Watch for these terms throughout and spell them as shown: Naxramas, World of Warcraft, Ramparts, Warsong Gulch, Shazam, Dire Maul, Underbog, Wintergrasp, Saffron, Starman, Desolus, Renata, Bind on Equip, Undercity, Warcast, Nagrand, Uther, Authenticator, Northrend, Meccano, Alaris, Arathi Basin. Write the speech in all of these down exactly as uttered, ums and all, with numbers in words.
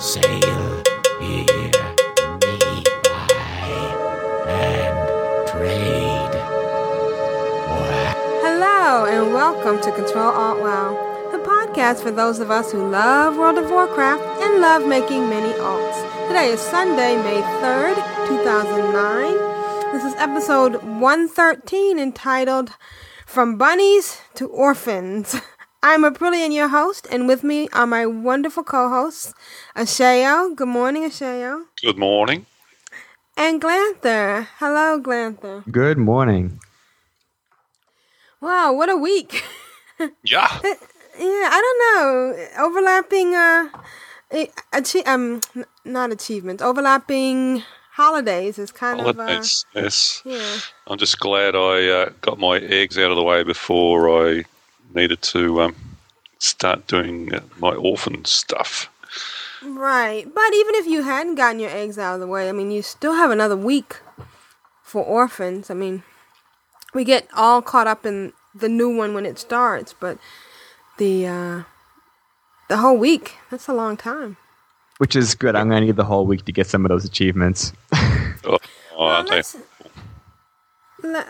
Sail here. Hello and welcome to Control Alt Wow, the podcast for those of us who love World of Warcraft and love making mini alts. Today is Sunday, May third, two thousand nine. This is episode one thirteen entitled From Bunnies to Orphans. I'm Aprillian, your host, and with me are my wonderful co-hosts, Ashayo. Good morning, Ashayo. Good morning. And Glanthor. Hello, Glanthor. Good morning. Wow, what a week. Yeah. It, yeah, I don't know. Overlapping, uh, achi- um, n- not achievements, overlapping holidays is kind holidays, of... Uh, yes. Yeah. I'm just glad I uh, got my eggs out of the way before I needed to um, start doing my orphan stuff. Right, but even if you hadn't gotten your eggs out of the way, I mean, you still have another week for orphans. I mean, we get all caught up in the new one when it starts, but the uh, the whole week, that's a long time. Which is good. I'm going to need the whole week to get some of those achievements. oh, oh, well, let's, let,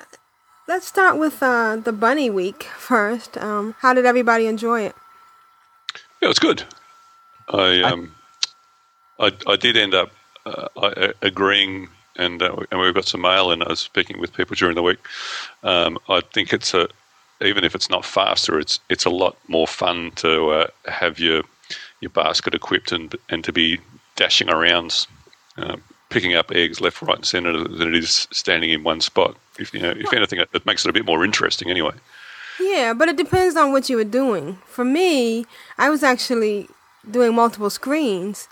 let's start with uh, the bunny week first. Um, how did everybody enjoy it? Yeah, it was good. I... um. I- I, I did end up uh, I, agreeing, and uh, and we've got some mail, and I was speaking with people during the week. Um, I think it's a, even if it's not faster, it's it's a lot more fun to uh, have your your basket equipped and and to be dashing around, uh, picking up eggs left, right, and centre than it is standing in one spot. If you know, if anything, it makes it a bit more interesting, anyway. Yeah, but it depends on what you were doing. For me, I was actually doing multiple screens.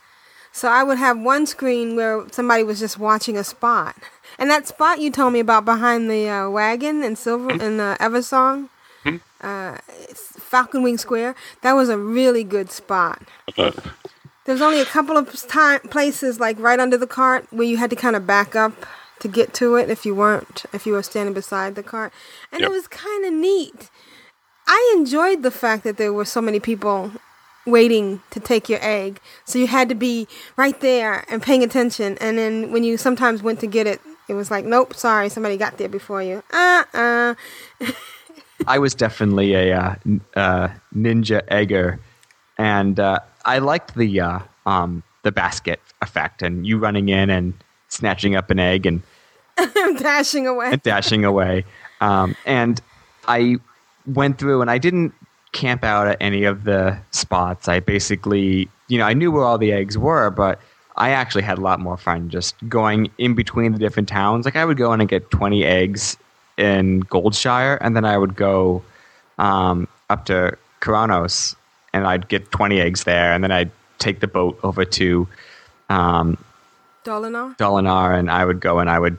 So I would have one screen where somebody was just watching a spot, and that spot you told me about behind the uh, wagon in Silver mm-hmm. in uh, Eversong, mm-hmm. uh, Falcon Wing Square. That was a really good spot. Uh-huh. There was only a couple of time, places, like right under the cart, where you had to kind of back up to get to it if you weren't if you were standing beside the cart, and yep. It was kind of neat. I enjoyed the fact that there were so many people waiting to take your egg, so you had to be right there and paying attention, and then when you sometimes went to get it, it was like, nope, sorry, somebody got there before you. Uh-uh. I was definitely a uh, uh, ninja egger, and uh, I liked the uh, um, the basket effect, and you running in and snatching up an egg and dashing away. And dashing away. Um, and I went through, and I didn't camp out at any of the spots. I basically, you know, I knew where all the eggs were, but I actually had a lot more fun just going in between the different towns. Like, I would go in and get twenty eggs in Goldshire, and then I would go um, up to Karanos, and I'd get twenty eggs there, and then I'd take the boat over to um, Dolinar. Dolinar, and I would go and I would,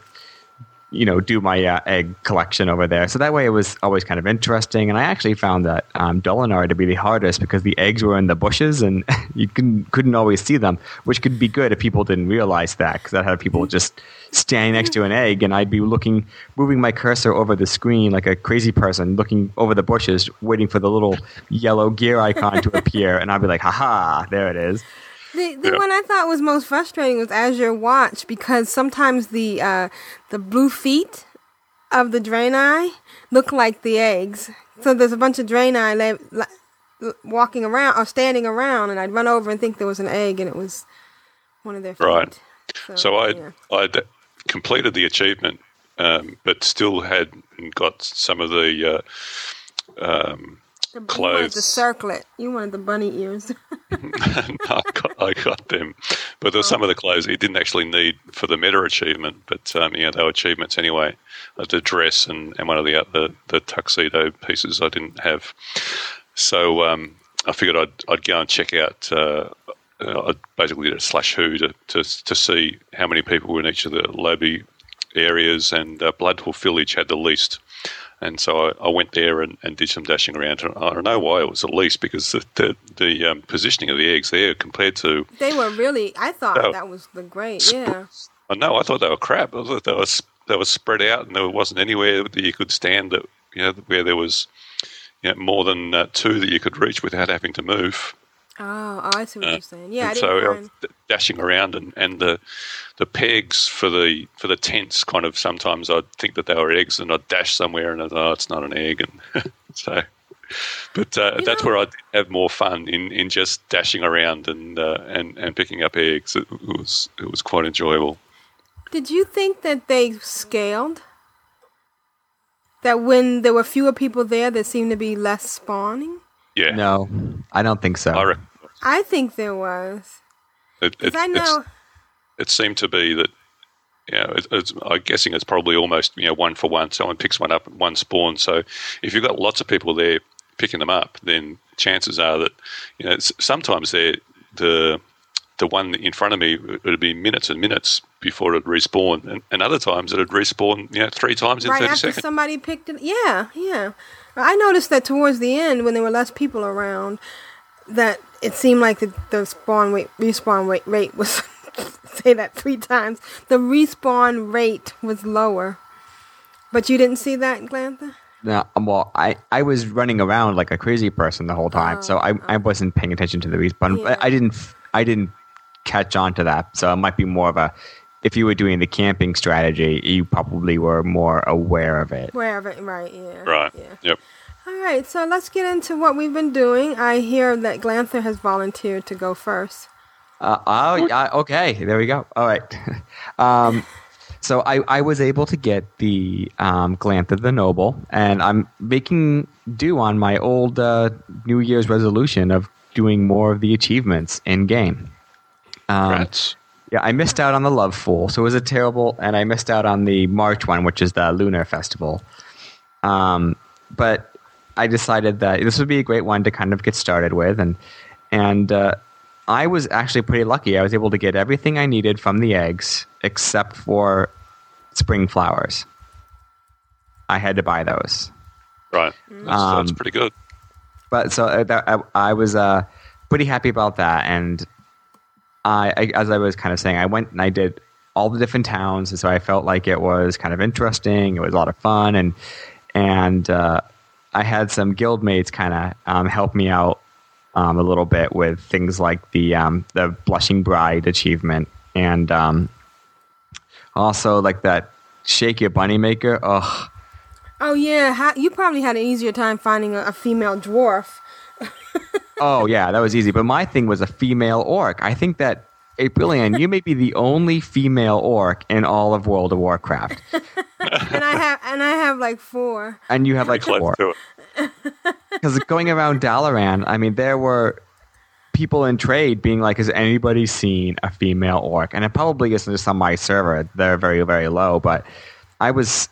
you know, do my uh, egg collection over there. So that way it was always kind of interesting. And I actually found that um, Dolinar to be the hardest because the eggs were in the bushes and you couldn't, couldn't always see them, which could be good if people didn't realize that, because I'd have people just standing next to an egg and I'd be looking, moving my cursor over the screen like a crazy person, looking over the bushes, waiting for the little yellow gear icon to appear. And I'd be like, haha, there it is. The, the yeah. one I thought was most frustrating was Azure Watch, because sometimes the uh, the blue feet of the Draenei look like the eggs. So there's a bunch of Draenei la- la- walking around or standing around, and I'd run over and think there was an egg, and it was one of their feet. Right. So, so I yeah. I completed the achievement, um, but still had got some of the uh, um, clothes. You wanted the circlet. You wanted the bunny ears. no, I got, I got them. But there were some of the clothes it didn't actually need for the meta achievement, but um, yeah, they were achievements anyway. The dress and, and one of the other the tuxedo pieces I didn't have. So um, I figured I'd I'd go and check out. Uh, I basically did a slash who to, to to see how many people were in each of the lobby areas, and uh, Bloodful Village had the least. And so I, I went there and, and did some dashing around. I don't know why it was at least because the the, the um, positioning of the eggs there compared to... They were really... I thought were, that was the great, sp- yeah. I know, I thought they were crap. I thought they were, they were spread out and there wasn't anywhere that you could stand that, you know, where there was you know, more than uh, two that you could reach without having to move. Oh, oh I see what uh, you're saying. Yeah, I didn't so find... I was dashing around and, and the the pegs for the for the tents kind of sometimes I'd think that they were eggs and I'd dash somewhere and I'd oh, it's not an egg. And so, but uh, that's know... where I'd have more fun in, in just dashing around and, uh, and and picking up eggs. It was it was quite enjoyable. Did you think that they scaled? That when there were fewer people there, there seemed to be less spawning? Yeah. No, I don't think so. I, re- I think there was. It, it, I know. It seemed to be that, you know, it, it's, I'm guessing it's probably almost, you know, one for one. Someone picks one up and one spawns. So if you've got lots of people there picking them up, then chances are that, you know, sometimes the the one in front of me, it would be minutes and minutes before it respawned. And, and other times it would respawn, you know, three times in right thirty seconds. Right after somebody picked it. Yeah, yeah. I noticed that towards the end, when there were less people around, that it seemed like the, the spawn rate, respawn rate was, say that three times, the respawn rate was lower. But you didn't see that, Glantha? No, well, I, I was running around like a crazy person the whole time, oh, so I, oh. I wasn't paying attention to the respawn. Yeah. I, I didn't I didn't catch on to that, so it might be more of a, if you were doing the camping strategy, you probably were more aware of it. Aware of it, right, yeah. Right, yeah. Yep. All right, so let's get into what we've been doing. I hear that Glanthor has volunteered to go first. Uh, oh, uh, okay, there we go. All right. um, so I, I was able to get the um, Glanthor the Noble, and I'm making do on my old uh, New Year's resolution of doing more of the achievements in-game. Um, right. Yeah, I missed out on the Love Fool, so it was a terrible, and I missed out on the March one, which is the Lunar Festival. Um, but I decided that this would be a great one to kind of get started with, and and uh, I was actually pretty lucky. I was able to get everything I needed from the eggs, except for spring flowers. I had to buy those. Right, that's, um, that's pretty good. But so that, I, I was uh, pretty happy about that, and. Uh, I, as I was kind of saying, I went and I did all the different towns, and so I felt like it was kind of interesting. It was a lot of fun, and and uh, I had some guildmates kind of um, help me out um, a little bit with things like the um, the Blushing Bride achievement, and um, also like that Shake Your Bunny Maker. Ugh. Oh yeah, How, you probably had an easier time finding a, a female dwarf. Oh, yeah, that was easy. But my thing was a female orc. I think that, Aprillian, you may be the only female orc in all of World of Warcraft. and I have and I have like four. And you have like four. Because going around Dalaran, I mean, there were people in trade being like, has anybody seen a female orc? And it probably isn't just on my server. They're very, very low. But I was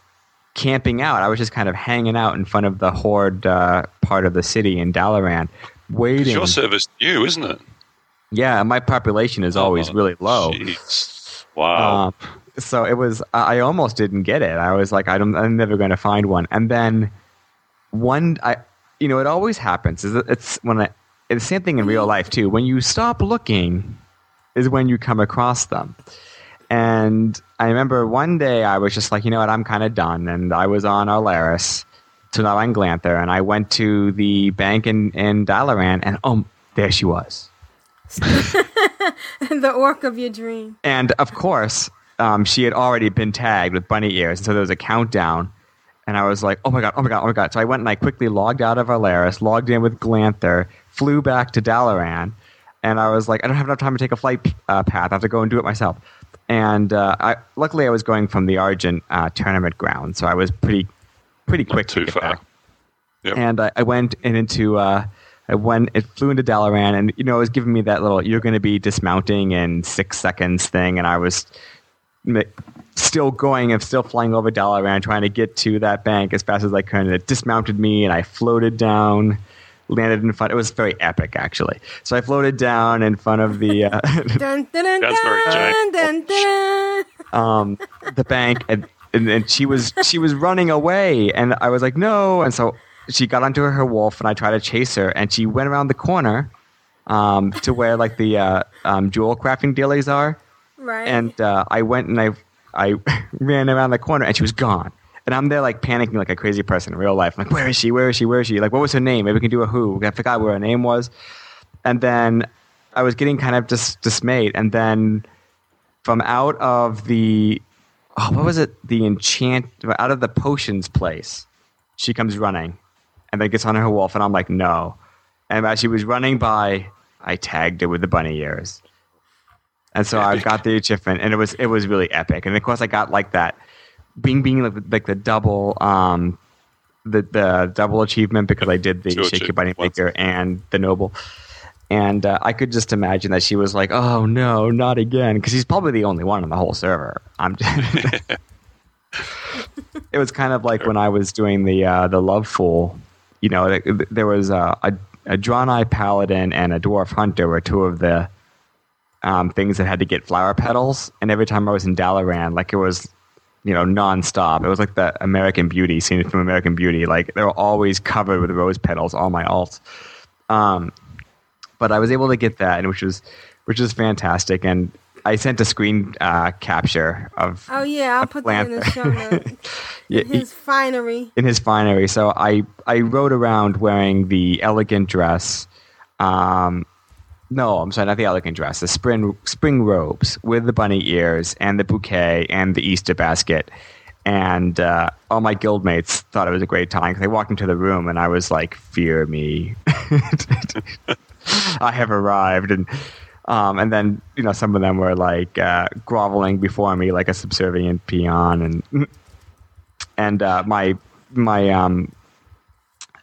camping out. I was just kind of hanging out in front of the horde uh, part of the city in Dalaran. Waiting. Your server's new, isn't it? Yeah, my population is always oh, really low. Geez. Wow. Um, so it was. I almost didn't get it. I was like, I don't, I'm never going to find one. And then one, I, you know, it always happens. Is it's when I, it's the same thing in real life too. When you stop looking, is when you come across them. And I remember one day I was just like, you know what, I'm kind of done, and I was on Alaris. So now I'm Glanthor, and I went to the bank in, in Dalaran, and oh, there she was. The orc of your dream. And, of course, um, she had already been tagged with bunny ears, and so there was a countdown, and I was like, oh, my God, oh, my God, oh, my God. So I went and I quickly logged out of Alaris, logged in with Glanthor, flew back to Dalaran, and I was like, I don't have enough time to take a flight uh, path. I have to go and do it myself. And uh, I, luckily I was going from the Argent uh, Tournament ground, so I was pretty... Pretty quick. Not too to far. Yep. And I, I went in into, uh, I went, it flew into Dalaran, and, you know, it was giving me that little, you're going to be dismounting in six seconds thing. And I was still going and still flying over Dalaran, trying to get to that bank as fast as I could. And it dismounted me, and I floated down, landed in front. It was very epic, actually. So I floated down in front of the, uh, dun, dun, dun, dun, dun, dun, dun, dun. um, the bank, and and, and she was she was running away, and I was like, no. And so she got onto her wolf, and I tried to chase her, and she went around the corner um, to where like the uh, um, jewel crafting dealies are. Right. And uh, I went and I I ran around the corner, and she was gone. And I'm there like panicking like a crazy person in real life. I'm like, where is she? Where is she? Where is she? Like, what was her name? Maybe we can do a who. I forgot what her name was. And then I was getting kind of just dis- dismayed. And then from out of the, oh, what was it? The enchant, out of the potions place, she comes running and then gets on her wolf. And I'm like, no. And as she was running by, I tagged her with the bunny ears. And so epic. I got the achievement, and it was it was really epic. And of course I got like that. Bing, bing, like, like the double, um, the the double achievement because I did the Two Shake Your Bunny Maker and the Noble, and uh, I could just imagine that she was like, "Oh no, not again!" Because he's probably the only one on the whole server. I'm. Just it was kind of like sure. when I was doing the uh, the Love Fool. You know, there was a a, a Draenei Paladin and a Dwarf Hunter were two of the um, things that had to get flower petals, and every time I was in Dalaran, like it was. You know, nonstop. It was like the American Beauty scene from American Beauty. Like they were always covered with rose petals, all my alts. Um, but I was able to get that, and which was, which was fantastic. And I sent a screen uh, capture of. Oh yeah, I'll put Glanthor. That in the show notes. yeah, in his finery. In his finery. So I I rode around wearing the elegant dress. Um, No, I'm sorry, not the elegant dress. The spring spring robes with the bunny ears and the bouquet and the Easter basket. And uh, all my guildmates thought it was a great time because they walked into the room and I was like, fear me. I have arrived. And um, and then, you know, some of them were like uh, groveling before me like a subservient peon. And and uh, my, my, um,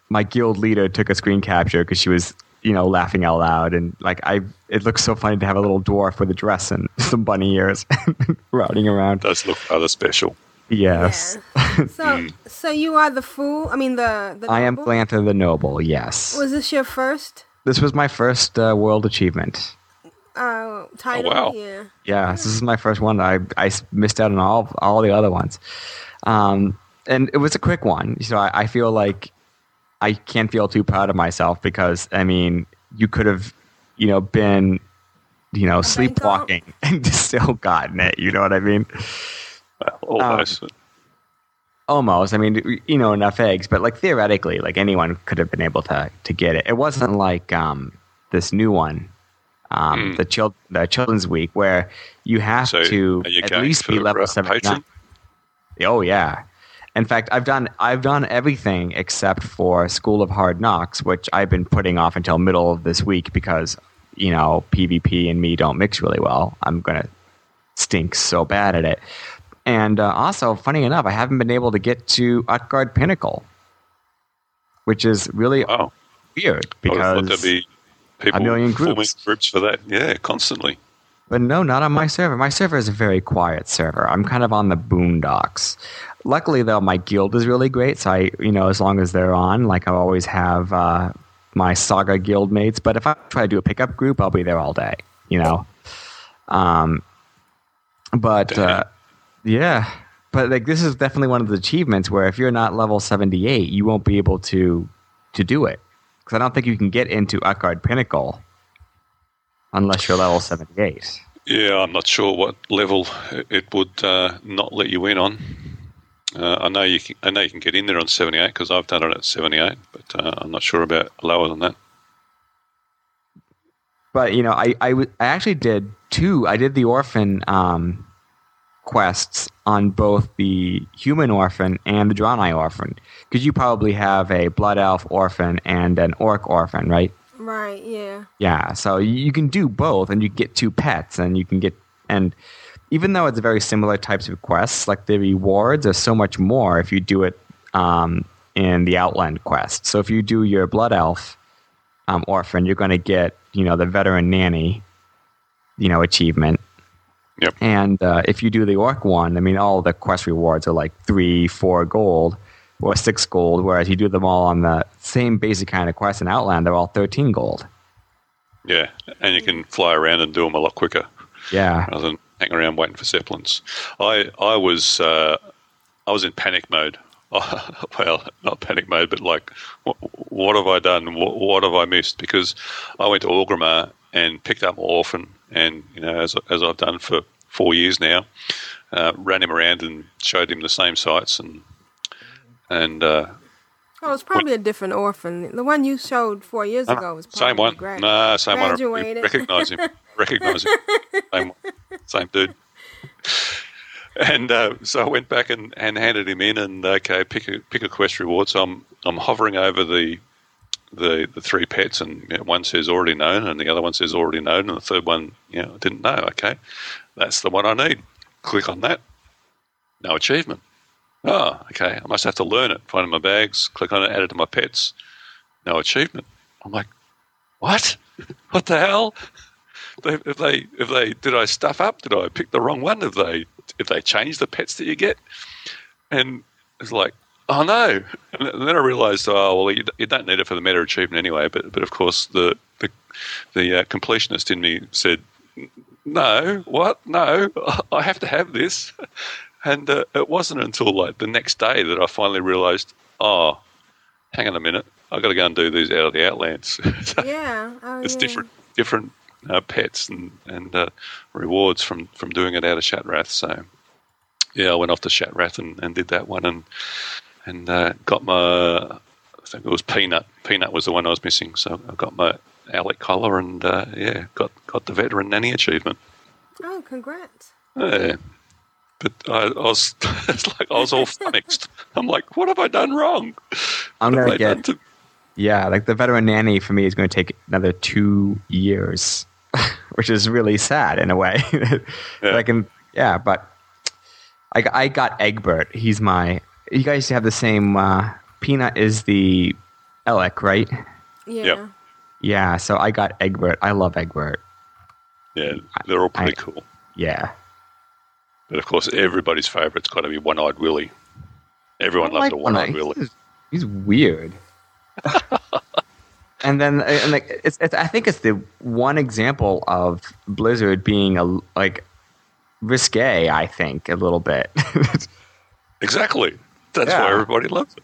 my guild leader took a screen capture because she was... you know, laughing out loud. And like, I, it looks so funny to have a little dwarf with a dress and some bunny ears routing around. It does look rather special. Yes. Yeah. So, so you are the fool. I mean, the, the I am Glanthor the Noble. Yes. Was this your first? This was my first uh, world achievement. Uh, title? Oh, wow. Yeah. Yeah. This is my first one. I, I missed out on all, all the other ones. Um, and it was a quick one. So I, I feel like, I can't feel too proud of myself because, I mean, you could have, you know, been, you know, sleepwalking and still gotten it. You know what I mean? Well, almost. Um, almost. I mean, you know, enough eggs. But, like, theoretically, like, anyone could have been able to to get it. It wasn't like um, this new one, um, mm. the, chil- the Children's Week, where you have so to you at least be level seventy-nine. Oh, yeah. In fact, I've done I've done everything except for School of Hard Knocks, which I've been putting off until middle of this week because, you know, PvP and me don't mix really well. I'm going to stink so bad at it. And uh, also, funny enough, I haven't been able to get to Utgard Pinnacle, which is really wow. weird because there'd be people a million groups. groups for that. Yeah, constantly. But no, not on my server. My server is a very quiet server. I'm kind of on the boondocks. Luckily, though, my guild is really great. So, I, you know, as long as they're on, like I always have uh, my saga guild mates. But if I try to do a pickup group, I'll be there all day, you know. Um, But, uh, yeah. But, like, this is definitely one of the achievements where if you're not level seventy-eight, you won't be able to to do it. Because I don't think you can get into Utgard Pinnacle unless you're level seventy-eight. Yeah, I'm not sure what level it would uh, not let you in on. Uh, I know you can, I know you can get in there on seventy-eight because I've done it at seventy-eight, but uh, I'm not sure about lower than that. But, you know, I, I, w- I actually did two. I did the orphan um, quests on both the human orphan and the Draenei orphan because you probably have a blood elf orphan and an orc orphan, right? Right, yeah. Yeah, so you can do both, and you get two pets, and you can get... and even though it's very similar types of quests, like the rewards are so much more if you do it um, in the Outland quest. So if you do your Blood Elf um, Orphan, you're going to get, you know, the Veteran Nanny, you know, achievement. Yep. And uh, if you do the Orc one, I mean, all the quest rewards are like three, four gold or six gold, whereas you do them all on the same basic kind of quest in Outland, they're all thirteen gold. Yeah, and you can fly around and do them a lot quicker. Yeah. Rather than hang around waiting for zeppelins. I I was uh, I was in panic mode. Oh, well, not panic mode, but like, what, what have I done? What, what have I missed? Because I went to Orgrimmar and picked up my orphan, and you know, as as I've done for four years now, uh, ran him around and showed him the same sights, and and. Uh, Oh, it's probably a different orphan. The one you showed four years uh, ago was probably same one. Grad- nah, same graduated. one. Recognize him. Recognize him. Same, same dude. And uh, so I went back and, and handed him in, and okay, pick a pick a quest reward. So I'm I'm hovering over the the the three pets, and you know, one says already known, and the other one says already known, and the third one, you know, didn't know. Okay, that's the one I need. Click on that. No achievement. Oh, okay, I must have to learn it. Find it in my bags, click on it, add it to my pets. No achievement. I'm like, what? What the hell? If they, if they, if they, did I stuff up? Did I pick the wrong one? If they, if they change the pets that you get? And it's like, oh no. And then I realised, oh well, you, you don't need it for the meta achievement anyway. But but of course the the, the uh, completionist in me said, no, what? No, I have to have this. And uh, it wasn't until like the next day that I finally realised, oh, hang on a minute, I've got to go and do these out of the Outlands. So yeah, oh, it's yeah. different, different uh, pets and and uh, rewards from, from doing it out of Shattrath. So yeah, I went off to Shattrath and, and did that one, and and uh, got my, I think it was Peanut. Peanut was the one I was missing, so I got my Alec collar, and uh, yeah, got got the veteran nanny achievement. Oh, congrats! Yeah. But I, I was it's like I was all flummoxed. I'm like, what have I done wrong? I'm gonna get to- yeah, like the veteran nanny for me is going to take another two years, which is really sad in a way. Yeah. But I can, yeah, but I, I got Egbert. He's my. You guys have the same. Uh, Peanut is the Elec, right? Yeah. Yep. Yeah. So I got Egbert. I love Egbert. Yeah, they're all pretty I, cool. Yeah. But, of course, everybody's favourite's got to be One-Eyed Willy. Everyone I loves like a One-Eyed Willy. He's, he's weird. And then and like, it's, it's, I think it's the one example of Blizzard being a, like risque, I think, a little bit. Exactly. That's yeah. why everybody loves it.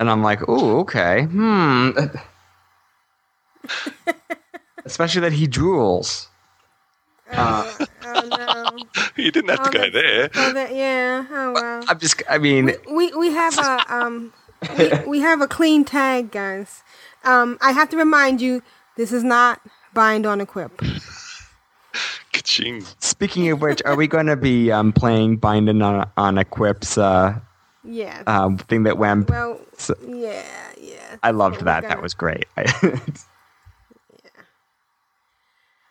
And I'm like, ooh, okay. Hmm. Especially that he drools. Uh, oh, no. You didn't have oh, to go that, there. Oh, that, yeah. Oh, well. I'm just, I mean. We, we, we have a um, we, we have a clean tag, guys. Um, I have to remind you, this is not Bind on Equip. Ka-ching. Speaking of which, are we going to be um, playing Bind on, on Equip's uh, yeah. um, thing that Wham... Well, so, yeah, yeah. I loved yeah, that. Gonna... That was great. yeah.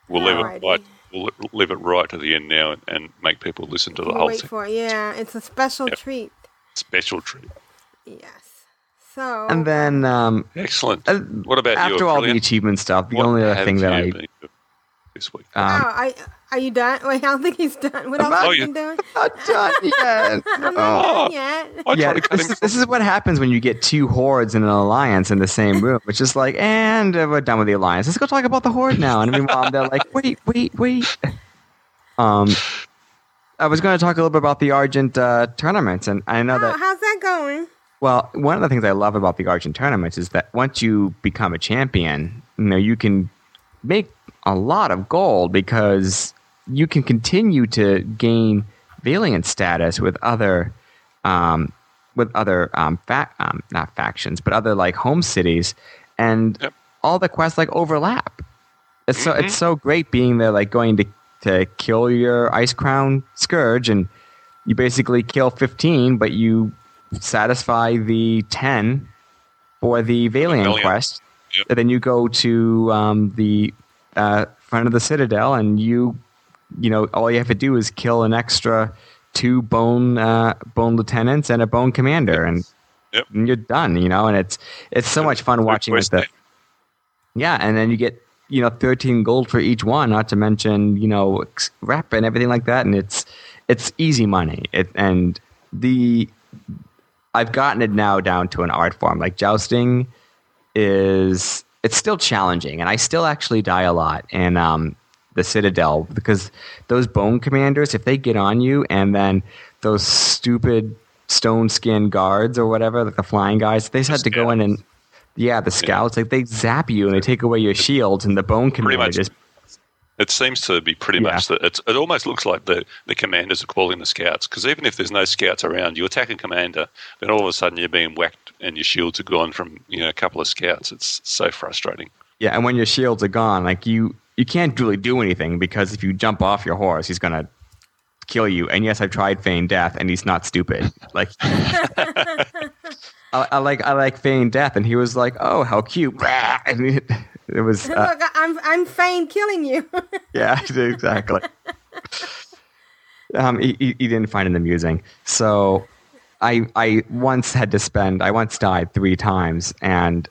We'll leave it right. We'll leave it right to the end now and, and make people listen to the we'll whole wait thing. For it. Yeah, it's a special yep. treat. Special treat. Yes. So. And then. Um, Excellent. Uh, what about after you? After all the achievement stuff, the what only other thing that I this week. Um, oh, I, are you done? Wait, I don't think he's done. What else are you doing? I'm not done yet. I'm not oh, done yet. Yeah, this, is, this is what happens when you get two hordes in an alliance in the same room. It's just like, and we're done with the alliance. Let's go talk about the horde now. And meanwhile, they're like, wait, wait, wait. Um, I was going to talk a little bit about the Argent uh, tournaments, and I know oh, that. How's that going? Well, one of the things I love about the Argent tournaments is that once you become a champion, you know, you can make a lot of gold because you can continue to gain Valiant status with other, um, with other um, fa- um, not factions, but other like home cities, and yep. all the quests like overlap. It's mm-hmm. so it's so great being there, like going to to kill your Ice Crown Scourge, and you basically kill fifteen, but you satisfy the ten for the Valiant quest, yep. and then you go to um, the Uh, front of the Citadel, and you, you know, all you have to do is kill an extra two bone uh, bone lieutenants and a bone commander, and, yep. and you're done. You know, and it's it's so yep. much fun watching with the. Yeah, and then you get you know thirteen gold for each one, not to mention you know rep and everything like that, and it's it's easy money. It, and the I've gotten it now down to an art form. Like jousting is. It's still challenging, and I still actually die a lot in um, the Citadel because those bone commanders, if they get on you, and then those stupid stone skin guards or whatever, like the flying guys. They just the had to scouts. go in and yeah, the scouts, yeah. like they zap you and they take away your shields and the bone commander just. It seems to be pretty yeah. much that it's, it almost looks like the, the commanders are calling the scouts, because even if there's no scouts around, you attack a commander, then all of a sudden you're being whacked and your shields are gone from, you know, a couple of scouts. It's so frustrating. Yeah, and when your shields are gone, like you, you can't really do anything, because if you jump off your horse, he's going to kill you. And yes, I've tried Feign Death, and he's not stupid. Like, I, I like I like Feign Death, and he was like, "Oh, how cute!" And it, it was. Uh, Look, I'm I'm Feign killing you. Yeah, exactly. um, he, he he didn't find it amusing. So, I I once had to spend. I once died three times, and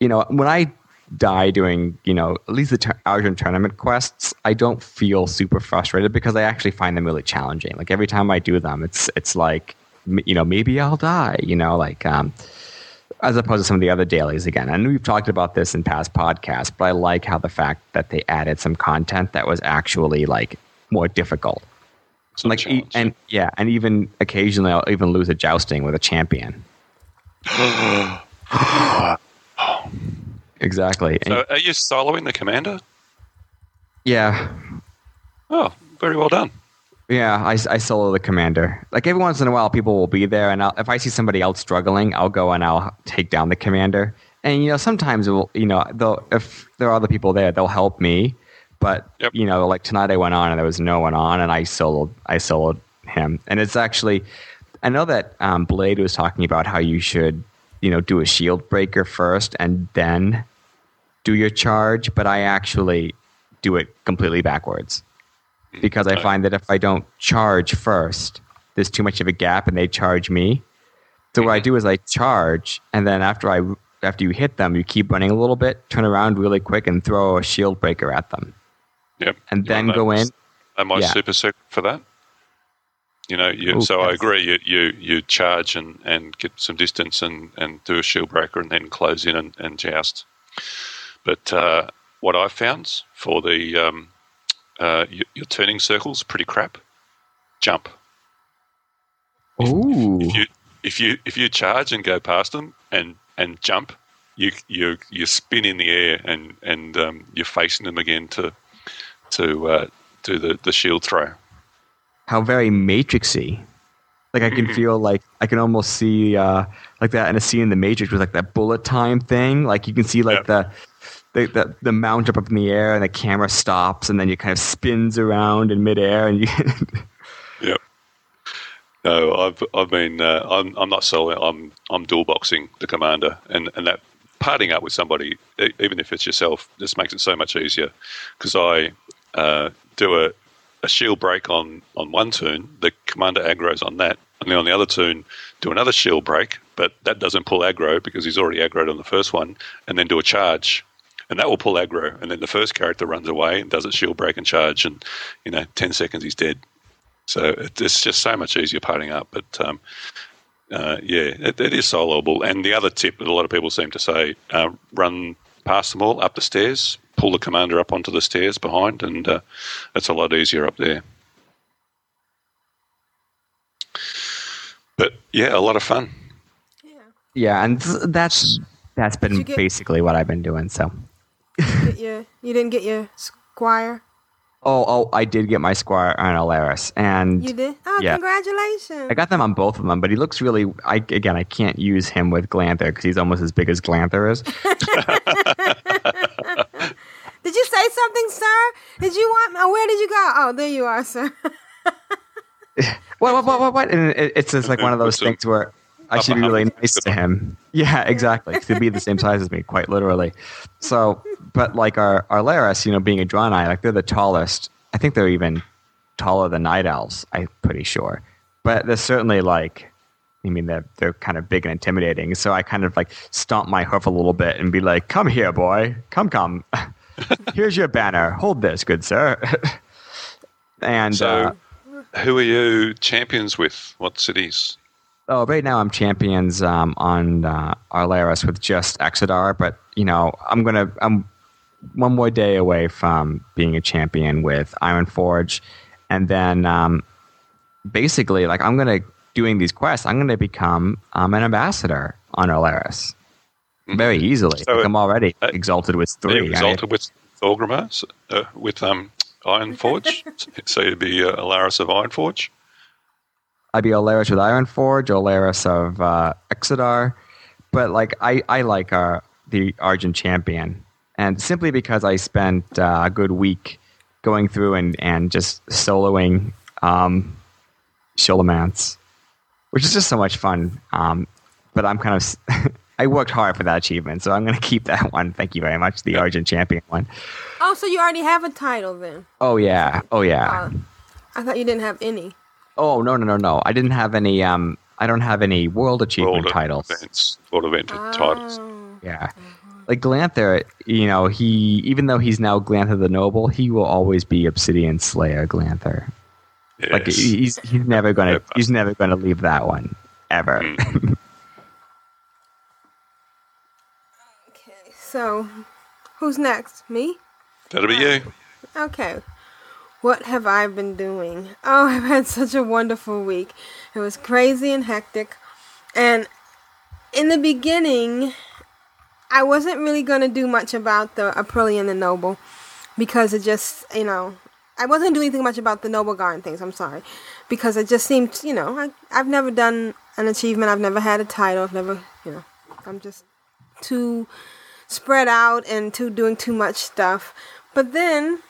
you know when I die doing, you know, at least the ter- Argent Tournament quests, I don't feel super frustrated because I actually find them really challenging. Like every time I do them, it's it's like, you know, maybe I'll die, you know, like um, as opposed to some of the other dailies again. And we've talked about this in past podcasts, but I like how the fact that they added some content that was actually like more difficult. Some like e- and yeah, and even occasionally I'll even lose a jousting with a champion. Exactly. So are you soloing the commander? Yeah. Oh, very well done. Yeah, I, I solo the commander. Like every once in a while, people will be there, and I'll, if I see somebody else struggling, I'll go and I'll take down the commander. And you know, sometimes it will, you know, they'll, if there are other people there, they'll help me. But yep. you know, like tonight, I went on and there was no one on, and I soloed, I soloed him. And it's actually, I know that um, Blade was talking about how you should, you know, do a shield breaker first and then do your charge, but I actually do it completely backwards because I find that if I don't charge first, there's too much of a gap and they charge me. So what I do is I charge, and then after I after you hit them, you keep running a little bit, turn around really quick, and throw a shield breaker at them. Yep. And you then go in. Am I yeah. super sick for that? You know, you, Ooh, so yes. I agree. You you, you charge and, and get some distance and, and do a shield breaker and then close in and, and joust. But uh, what I found for the um, uh, your, your turning circles pretty crap. Jump. Ooh. If, if, if you if you if you charge and go past them and, and jump, you you you spin in the air and and um, you're facing them again to to uh, do the, the shield throw. How very Matrixy! Like I can mm-hmm. feel like I can almost see uh, like that in a scene in the Matrix with like that bullet time thing. Like you can see like yeah. the, the the the mount up up in the air and the camera stops and then it kind of spins around in midair and you. yeah. No, I've I've been uh, I'm I'm not soloing. I'm I'm dual boxing the commander and, and that parting up with somebody, even if it's yourself, just makes it so much easier because I uh, do a. a shield break on, on one turn, the commander aggro's on that, and then on the other turn do another shield break, but that doesn't pull aggro because he's already aggroed on the first one, and then do a charge, and that will pull aggro, and then the first character runs away and does a shield break and charge, and, you know, ten seconds he's dead. So it's just so much easier parting up, but um, uh, yeah, it, it is soloable. And the other tip that a lot of people seem to say, uh, run past them all up the stairs, pull the commander up onto the stairs behind, and uh, it's a lot easier up there. But yeah, a lot of fun. Yeah, yeah, and that's that's been get, basically what I've been doing. So, you, your, you didn't get your squire. Oh, oh, I did get my squire on Alaris, and you did. Oh, yeah. Congratulations! I got them on both of them, but he looks really. I again, I can't use him with Glanthor because he's almost as big as Glanthor is. Did you say something, sir? Did you want? Oh, where did you go? Oh, there you are, sir. what? What? What? What? what? And it, it's just like one of those things where I should be really nice to him. Yeah, exactly. To be the same size as me, quite literally. So, but like our our Laris, you know, being a Draenei, like they're the tallest. I think they're even taller than Night Elves. I'm pretty sure. But they're certainly like. I mean, they're, they're kind of big and intimidating. So I kind of like stomp my hoof a little bit and be like, "Come here, boy. Come, come." Here's your banner. Hold this, good sir. And so, uh, who are you champions with? What cities? Oh, right now I'm champions um, on uh, Arlaris with just Exodar, but you know I'm gonna I'm one more day away from being a champion with Ironforge, and then um, basically like I'm gonna doing these quests, I'm going to become um, an ambassador on Alaris very easily. So, like, I'm already uh, exalted with three. Yeah, exalted I, with Orgrimmar, uh, with um, Ironforge. So you'd be uh, Alaris of Ironforge. I'd be Alaris with Ironforge, Alaris of uh, Exodar. But like I, I like our, the Argent Champion. And simply because I spent uh, a good week going through and, and just soloing um, Sholomance, which is just so much fun. Um, but I'm kind of... I worked hard for that achievement, so I'm going to keep that one. Thank you very much, the yeah. Argent Champion one. Oh, so you already have a title then? Oh, yeah. Oh, yeah. Uh, I thought you didn't have any. Oh, no, no, no, no. I didn't have any... Um, I don't have any world achievement world titles. Events, world event oh. titles. Yeah. Like Glanthor, you know, he even though he's now Glanthor the Noble, he will always be Obsidian Slayer Glanthor. Yes. Like he's he's never gonna never. he's never gonna leave that one ever. Mm. Okay, so who's next? Me? That'll be you. Okay. What have I been doing? Oh, I've had such a wonderful week. It was crazy and hectic, and in the beginning, I wasn't really going to do much about the Aprillian and the Noble because it just, you know, I wasn't doing anything much about the Noble Garden things, I'm sorry, because it just seemed, you know, I, I've never done an achievement, I've never had a title, I've never, you know, I'm just too spread out and too doing too much stuff. But then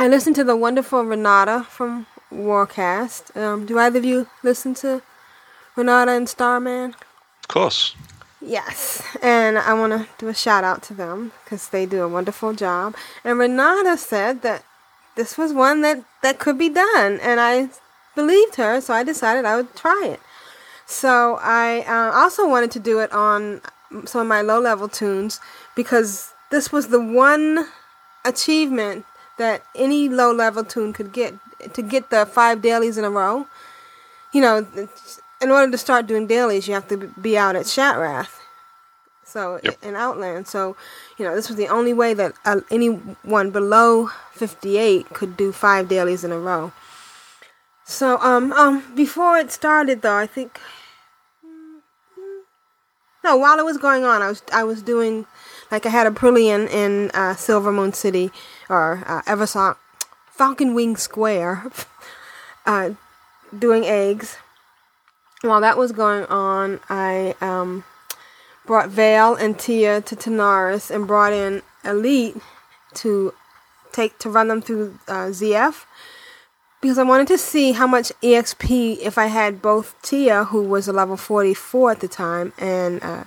I listened to the wonderful Renata from Warcast. Um, do either of you listen to Renata and Starman? Of course. Yes, and I want to do a shout out to them because they do a wonderful job. And Renata said that this was one that, that could be done, and I believed her, so I decided I would try it. So I uh, also wanted to do it on some of my low-level tunes because this was the one achievement that any low-level tune could get, to get the five dailies in a row. You know, it's, in order to start doing dailies, you have to be out at Shattrath, so yep. in Outland. So, you know, this was the only way that uh, anyone below fifty-eight could do five dailies in a row. So, um, um, before it started, though, I think no, while it was going on, I was I was doing like I had Aprillian in uh, Silver Moon City or uh, Eversong, Falcon Wing Square, uh, doing eggs. While that was going on, I um, brought Vale and Tia to Tanaris and brought in Elite to take to run them through uh, Z F because I wanted to see how much E X P if I had both Tia, who was a level forty-four at the time, and uh,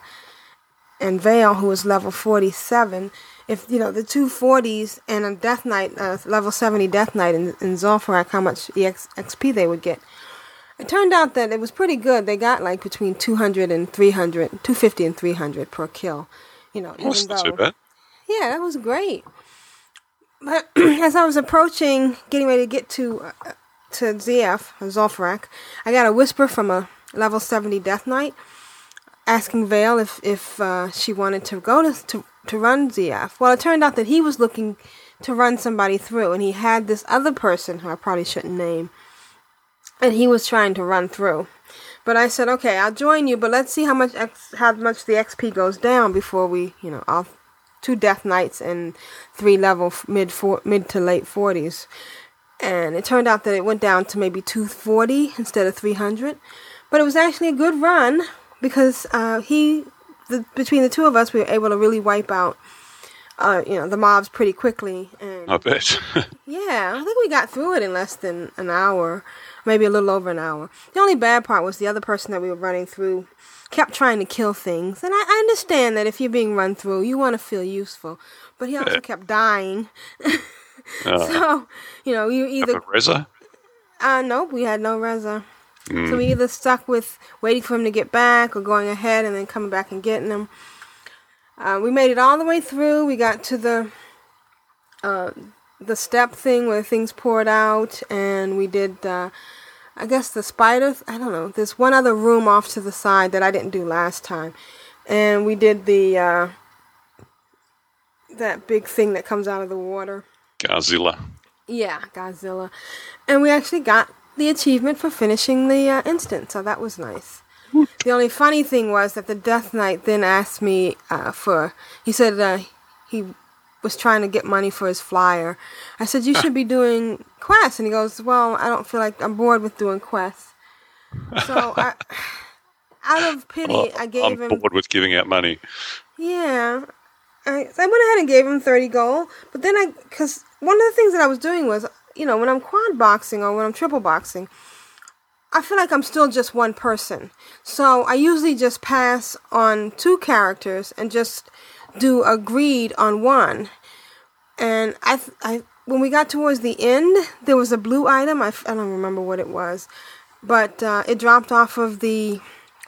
and Vale, who was level forty-seven. If you know the two forties and a Death Knight, uh, level seventy Death Knight in, in Zul'Farrak, how much E X P they would get. It turned out that it was pretty good. They got like between two hundred and three hundred, two hundred fifty and three hundred per kill. You know, even though, too bad. Yeah, that was great. But as I was approaching, getting ready to get to uh, to Z F, Zul'Farrak, I got a whisper from a level seventy Death Knight asking Vale if if uh, she wanted to go to, to to run Z F. Well, it turned out that he was looking to run somebody through, and he had this other person who I probably shouldn't name. And he was trying to run through. But I said, okay, I'll join you, but let's see how much X, how much the X P goes down before we, you know, off two Death Knights and three level mid four, mid to late forties. And it turned out that it went down to maybe two forty instead of three hundred. But it was actually a good run because uh, he, the, between the two of us, we were able to really wipe out, uh, you know, the mobs pretty quickly. And I bet. Yeah, I think we got through it in less than an hour. Maybe a little over an hour. The only bad part was the other person that we were running through kept trying to kill things. And I, I understand that if you're being run through, you want to feel useful. But he also yeah. kept dying. uh, so, you know, you either... Have a Reza? Uh, nope, we had no Reza. Mm. So we either stuck with waiting for him to get back or going ahead and then coming back and getting him. Uh, we made it all the way through. We got to the... Uh, the step thing where things poured out, and we did, uh, I guess the spider, th- I don't know, there's one other room off to the side that I didn't do last time, and we did the, uh, that big thing that comes out of the water. Godzilla. Yeah, Godzilla. And we actually got the achievement for finishing the uh, instance, so that was nice. The only funny thing was that the Death Knight then asked me uh, for... He said uh, he was trying to get money for his flyer. I said, you should be doing quests. And he goes, well, I don't feel like I'm bored with doing quests. So I, out of pity, well, I gave I'm him... I'm bored with giving out money. Yeah. I, so I went ahead and gave him thirty gold. But then I... Because one of the things that I was doing was, you know, when I'm quad boxing or when I'm triple boxing... I feel like I'm still just one person. So I usually just pass on two characters and just do a greed on one. And I, th- I, when we got towards the end, there was a blue item. I, f- I don't remember what it was. But uh, it dropped off of the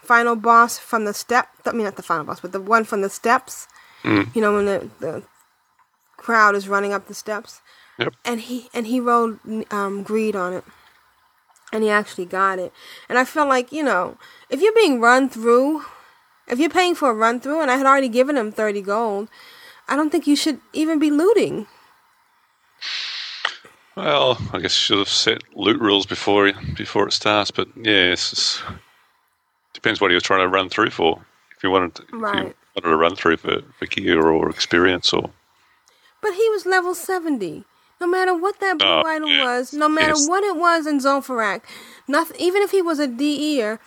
final boss from the step. I mean, not the final boss, but the one from the steps. Mm. You know, when the, the crowd is running up the steps. Yep. And he and he rolled um, greed on it. And he actually got it. And I feel like, you know, if you're being run through, if you're paying for a run through, and I had already given him thirty gold, I don't think you should even be looting. Well, I guess you should have set loot rules before before it starts. But, yeah, it depends what he was trying to run through for. If you wanted to, right. if you wanted to run through for, for gear or experience. or. But he was level seventy. No matter what that blue oh, item yeah. was, no matter yes. what it was in Zul'Farrak, nothing. Even if he was a D-er,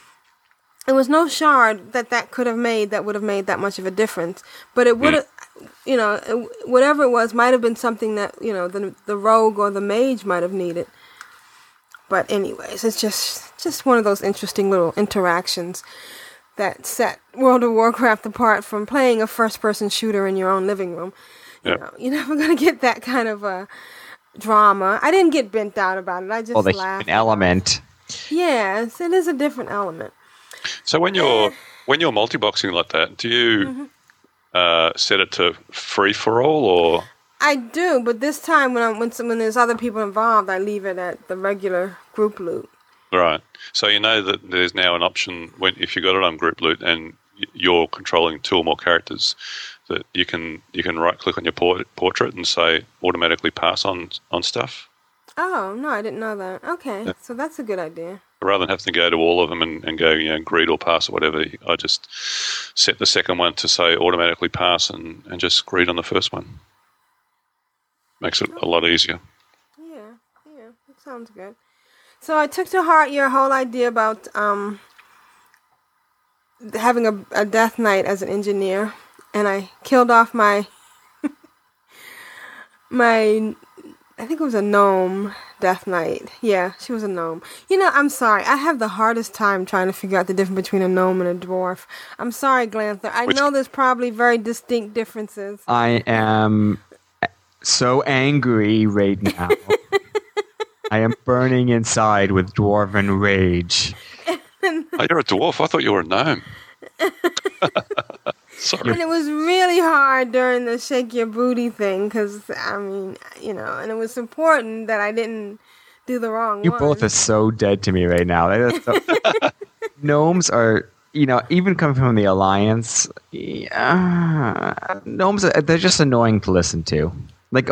there was no shard that that could have made that would have made that much of a difference. But it would have, mm. you know, it, whatever it was might have been something that, you know, the the rogue or the mage might have needed. But anyways, it's just just one of those interesting little interactions that set World of Warcraft apart from playing a first-person shooter in your own living room. You yep. know, you're never going to get that kind of a drama. I didn't get bent out about it. I just well, the laughed. An element. Yes, it is a different element. So when you're when you're multi-boxing like that, do you mm-hmm. uh, set it to free for all or? I do, but this time when I'm, when when there's other people involved, I leave it at the regular group loot. Right. So you know that there's now an option when if you got it on group loot and you're controlling two or more characters. That you can you can right click on your port- portrait and say automatically pass on on stuff. Oh no, I didn't know that. Okay, yeah. So that's a good idea. Rather than having to go to all of them and, and go, you know, greed or pass or whatever, I just set the second one to say automatically pass and, and just greed on the first one. Makes it a lot easier. Yeah, yeah, that sounds good. So I took to heart your whole idea about um, having a, a Death Knight as an engineer. And I killed off my, my, I think it was a gnome Death Knight. Yeah, she was a gnome. You know, I'm sorry. I have the hardest time trying to figure out the difference between a gnome and a dwarf. I'm sorry, Glanthor. I Which, know there's probably very distinct differences. I am so angry right now. I am burning inside with dwarven rage. Oh, you're a dwarf. I thought you were a gnome. Sorry. And it was really hard during the shake your booty thing because, I mean, you know, and it was important that I didn't do the wrong you one. You both are so dead to me right now. Gnomes are, you know, even coming from the Alliance, yeah, gnomes, are, they're just annoying to listen to. Like,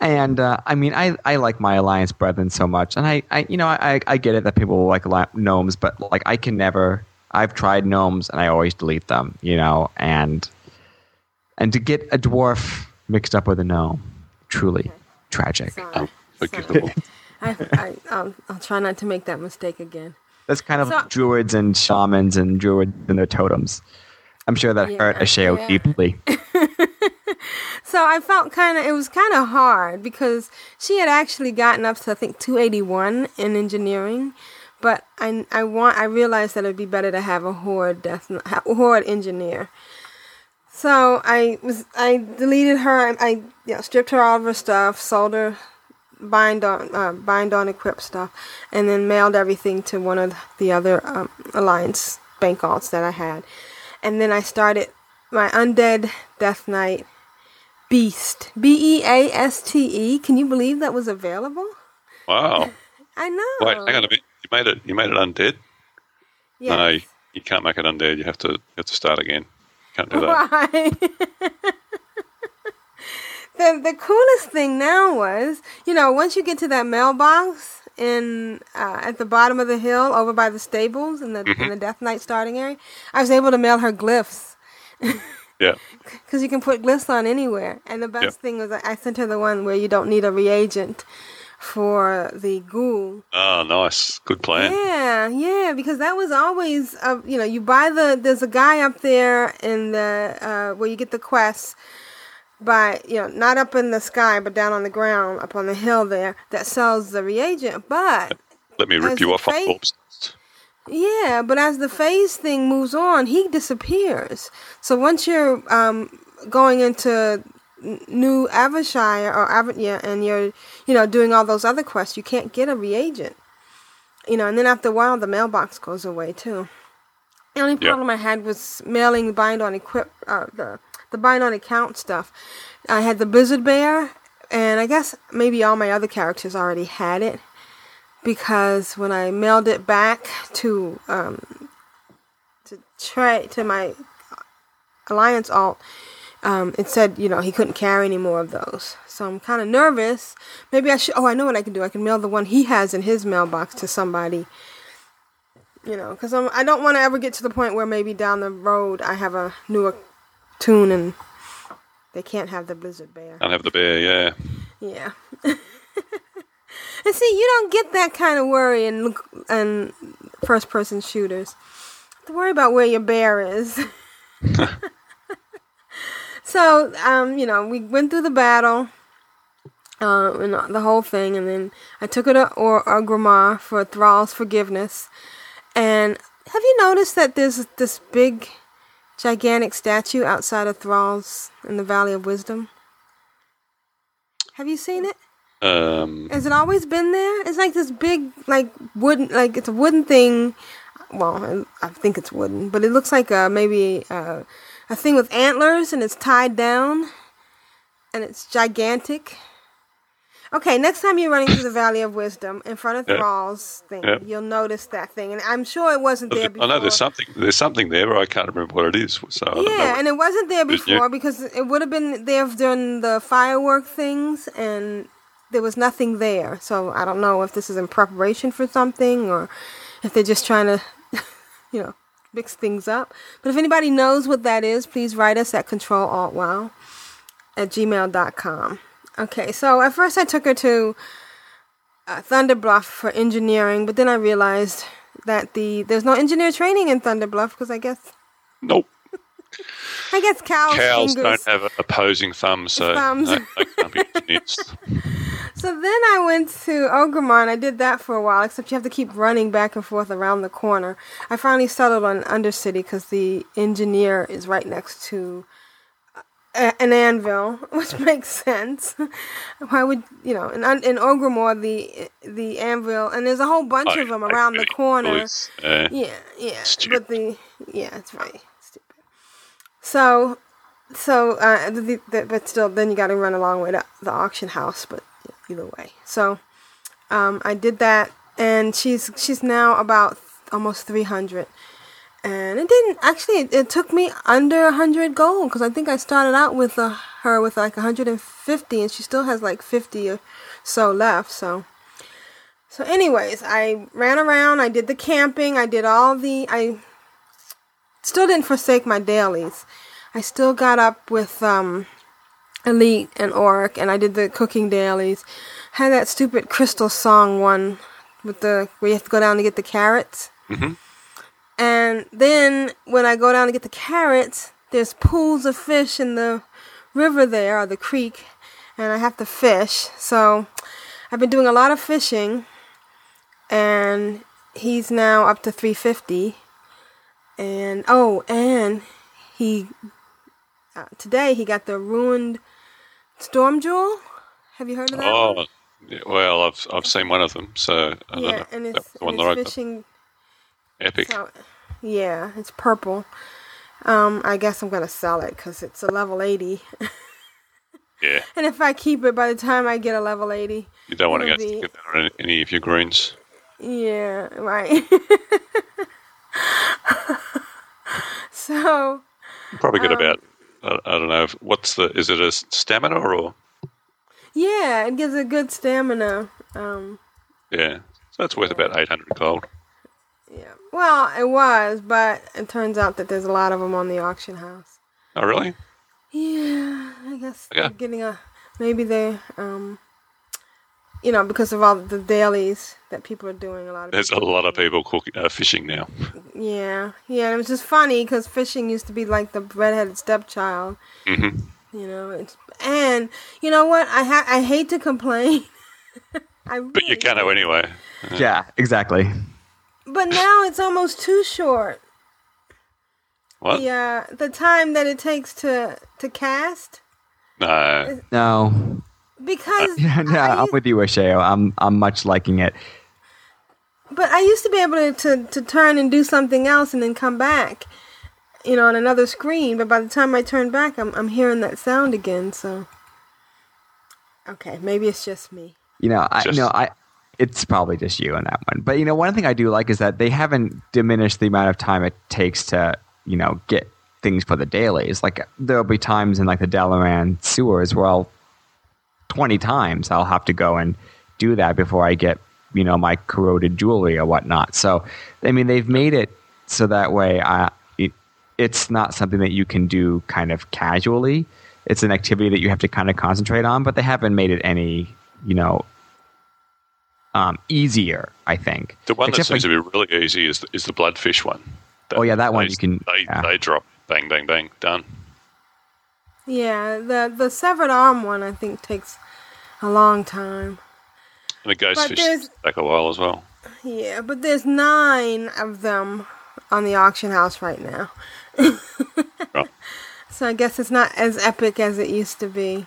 and, uh, I mean, I, I like my Alliance brethren so much. And I, I you know, I, I get it that people will like gnomes, but, like, I can never... I've tried gnomes, and I always delete them, you know, and and to get a dwarf mixed up with a gnome, truly okay. Tragic. Sorry. Unforgivable. I, I, I'll, I'll try not to make that mistake again. That's kind of so, like druids and shamans and druids and their totems. I'm sure that yeah, hurt Ashayo yeah. deeply. So I felt kind of, it was kind of hard because she had actually gotten up to, I think, two eighty-one in engineering. But I, I want I realized that it would be better to have a horde death horde engineer. So I was I deleted her. I, I you know, stripped her all of her stuff, sold her bind on uh, bind on equip stuff, and then mailed everything to one of the other um, Alliance bank alts that I had. And then I started my undead Death Knight Beast B E A S T E. Can you believe that was available? Wow! I know. Wait, hang on a minute. You made it. You made it undead. Yes. No, you, you can't make it undead. You have to. You have to start again. You can't do that. Right. the the coolest thing now was, you know, once you get to that mailbox in uh, at the bottom of the hill over by the stables in the mm-hmm. in the Death Knight starting area, I was able to mail her glyphs. Yeah. Because you can put glyphs on anywhere. And the best yep. thing was I sent her the one where you don't need a reagent for the ghoul. Oh, nice. Good plan. Yeah, yeah, because that was always, uh, you know, you buy the, there's a guy up there in the, uh, where you get the quests by, you know, not up in the sky, but down on the ground, up on the hill there, that sells the reagent, but... Let me rip you off. Fa- Oops. Yeah, but as the phase thing moves on, he disappears. So once you're um, going into New Avashire or Av- yeah, and you're, you know, doing all those other quests, you can't get a reagent. You know, and then after a while, the mailbox goes away too. The only problem yeah. I had was mailing bind on equip, uh, the the bind on account stuff. I had the Blizzard Bear, and I guess maybe all my other characters already had it. Because when I mailed it back to um, to try to my Alliance alt, um, it said, you know, he couldn't carry any more of those. So I'm kind of nervous. Maybe I should. Oh, I know what I can do. I can mail the one he has in his mailbox to somebody. You know, because I don't want to ever get to the point where maybe down the road I have a newer tune and they can't have the Blizzard Bear. Can't have the bear, yeah. Yeah. And see, you don't get that kind of worry in, in first-person shooters. You have to worry about where your bear is. So, um, you know, we went through the battle uh, and the whole thing, and then I took it to Orgrimmar for Thrall's forgiveness. And have you noticed that there's this big, gigantic statue outside of Thrall's in the Valley of Wisdom? Have you seen it? Um, Has it always been there? It's like this big, like wooden, like it's a wooden thing. Well, I think it's wooden, but it looks like a, maybe a, a thing with antlers, and it's tied down, and it's gigantic. Okay, next time you're running through the Valley of Wisdom in front of Thrall's yeah. thing, yeah. you'll notice that thing, and I'm sure it wasn't there before. I know there's something. There's something there, but I can't remember what it is. So I yeah, don't know and it wasn't there before because it would have been there during the firework things and. There was nothing there, so I don't know if this is in preparation for something or if they're just trying to, you know, mix things up. But if anybody knows what that is, please write us at control alt wow at gmail dot com. Okay, so at first I took her to uh, Thunderbluff for engineering, but then I realized that the there's no engineer training in Thunderbluff because I guess... Nope. I guess cows, cows fingers, don't have opposing thumbs, so thumbs. No, they can't be engineers. So then I went to Orgrimmar, and I did that for a while, except you have to keep running back and forth around the corner. I finally settled on Undercity because the engineer is right next to a- an anvil, which makes sense. Why would, you know, in, in Orgrimmar, the the anvil, and there's a whole bunch I, of them around I, the corner. Uh, yeah, yeah. Stupid. But the, yeah, that's right. So, so, uh, the, the, but still, then you got to run a long way to the auction house. But either way, so um, I did that, and she's she's now about th- almost three hundred, and it didn't actually. It, it took me under one hundred gold because I think I started out with uh, her with like one hundred fifty, and she still has like fifty or so left. So, so anyways, I ran around. I did the camping. I did all the I. Still didn't forsake my dailies. I still got up with um, Elite and Auric, and I did the cooking dailies. I had that stupid Crystal Song one with the where you have to go down to get the carrots. Mm-hmm. And then when I go down to get the carrots, there's pools of fish in the river there, or the creek, and I have to fish. So I've been doing a lot of fishing, and he's now up to three fifty. And, oh, and he, uh, today he got the ruined storm jewel. Have you heard of that? Oh, one? Yeah, well, I've I've seen one of them, so I yeah, don't know. And it's, and it's fishing. Epic. So, yeah, it's purple. Um, I guess I'm going to sell it because it's a level eighty. Yeah. And if I keep it, by the time I get a level eighty. You don't want to go be... get that on any of your greens. Yeah, right. So probably good um, about I, I don't know if, what's the is it a stamina or yeah it gives a good stamina um Yeah, so that's worth yeah. about eight hundred gold. Yeah, well, it was, but it turns out that there's a lot of them on the auction house. Oh, really? Yeah, I guess okay. they're getting a... Maybe they, um, you know, because of all the dailies that people are doing, a lot of there's people a lot of people cook, uh, fishing now. Yeah, yeah, it was just funny because fishing used to be like the redheaded stepchild. Mm-hmm. You know, it's, and you know what? I ha- I hate to complain. I really but you can't know anyway. Yeah, exactly. But now it's almost too short. What? Yeah, the, uh, the time that it takes to to cast. No, no, because uh, no, I, I'm with you, Ashayo. I'm I'm much liking it. But I used to be able to, to, to turn and do something else and then come back, you know, on another screen. But by the time I turn back, I'm I'm hearing that sound again. So, okay, maybe it's just me. You know, I just. no, I. It's probably just you on that one. But you know, one thing I do like is that they haven't diminished the amount of time it takes to, you know, get things for the dailies. Like there'll be times in like the Dalaran sewers where I'll twenty times I'll have to go and do that before I get, you know, my corroded jewelry or whatnot. So I mean, they've made it so that way I, it, it's not something that you can do kind of casually. It's an activity that you have to kind of concentrate on, but they haven't made it any, you know, um, easier, I think. The one Except that seems like, to be really easy is the, is the bloodfish one. That, oh yeah, that one they, you can... They, yeah. they drop bang, bang, bang, done. Yeah, the the severed arm one, I think, takes a long time. And the ghost but fish take a while as well. Yeah, but there's nine of them on the auction house right now. Right. So I guess it's not as epic as it used to be.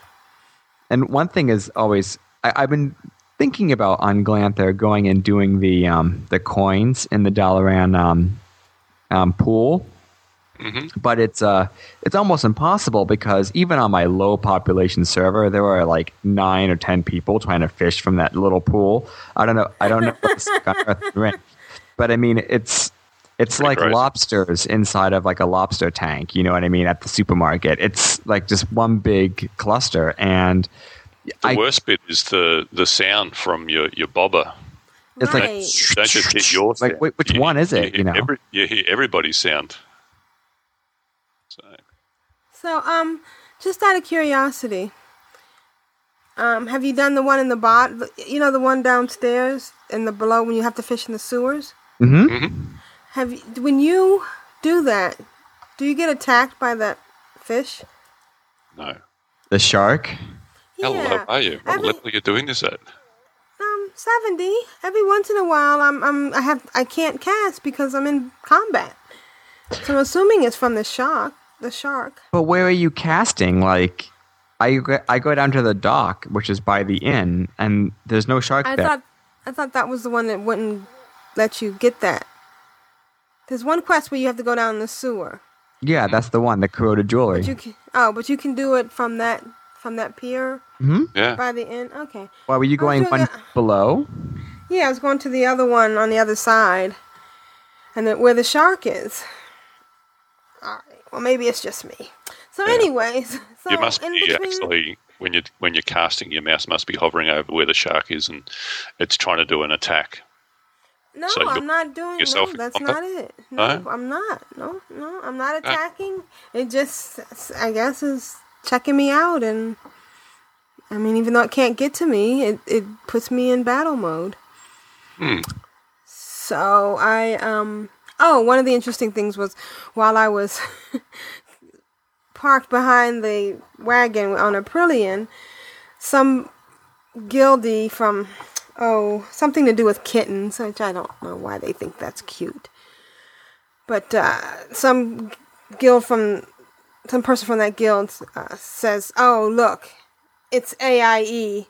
And one thing is always... I, I've been thinking about on Glanthor going and doing the um, the coins in the Dalaran um, um, pool. Mm-hmm. But it's uh it's almost impossible because even on my low population server, there were like nine or ten people trying to fish from that little pool. I don't know. I don't know what's on Earth ring. But I mean, it's it's Pretty like gross. Lobsters inside of like a lobster tank. You know what I mean? At the supermarket, it's like just one big cluster. And the I, worst bit is the, the sound from your your bobber. It's right. like don't just hit your like sound. Which you, one is it? You, you know, every, you hear everybody's sound. So, um, just out of curiosity, um, have you done the one in the bot? You know, the one downstairs and the below when you have to fish in the sewers. Mm-hmm. Mm-hmm. Have you, when you do that, do you get attacked by that fish? No. The shark. Yeah. How low are you? What Every, level are you doing this at? Um, seventy. Every once in a while, I'm, I'm, I have, I can't cast because I'm in combat. So I'm assuming it's from the shark. The shark. But where are you casting? Like, I go, I go down to the dock, which is by the inn, and there's no shark I there. I thought I thought that was the one that wouldn't let you get that. There's one quest where you have to go down the sewer. Yeah, that's the one, the corroded jewelry. But you can, oh, but you can do it from that from that pier. Mm-hmm. Yeah. By the inn. Okay. Why were you going one that. below? Yeah, I was going to the other one on the other side, and the, where the shark is. All right. Well, maybe it's just me. So, yeah. anyways, so you must be between... actually when you when you're casting, your mouse must be hovering over where the shark is, and it's trying to do an attack. No, so I'm not doing. No, that's not it. No, no, I'm not. No, no, I'm not attacking. No. It just, I guess, is checking me out, and I mean, even though it can't get to me, it it puts me in battle mode. Hmm. So I um. Oh, one of the interesting things was while I was parked behind the wagon on Aprillian, some guildie from, oh, something to do with kittens, which I don't know why they think that's cute. But uh, some guild from, some person from that guild uh, says, oh, look, it's A I E.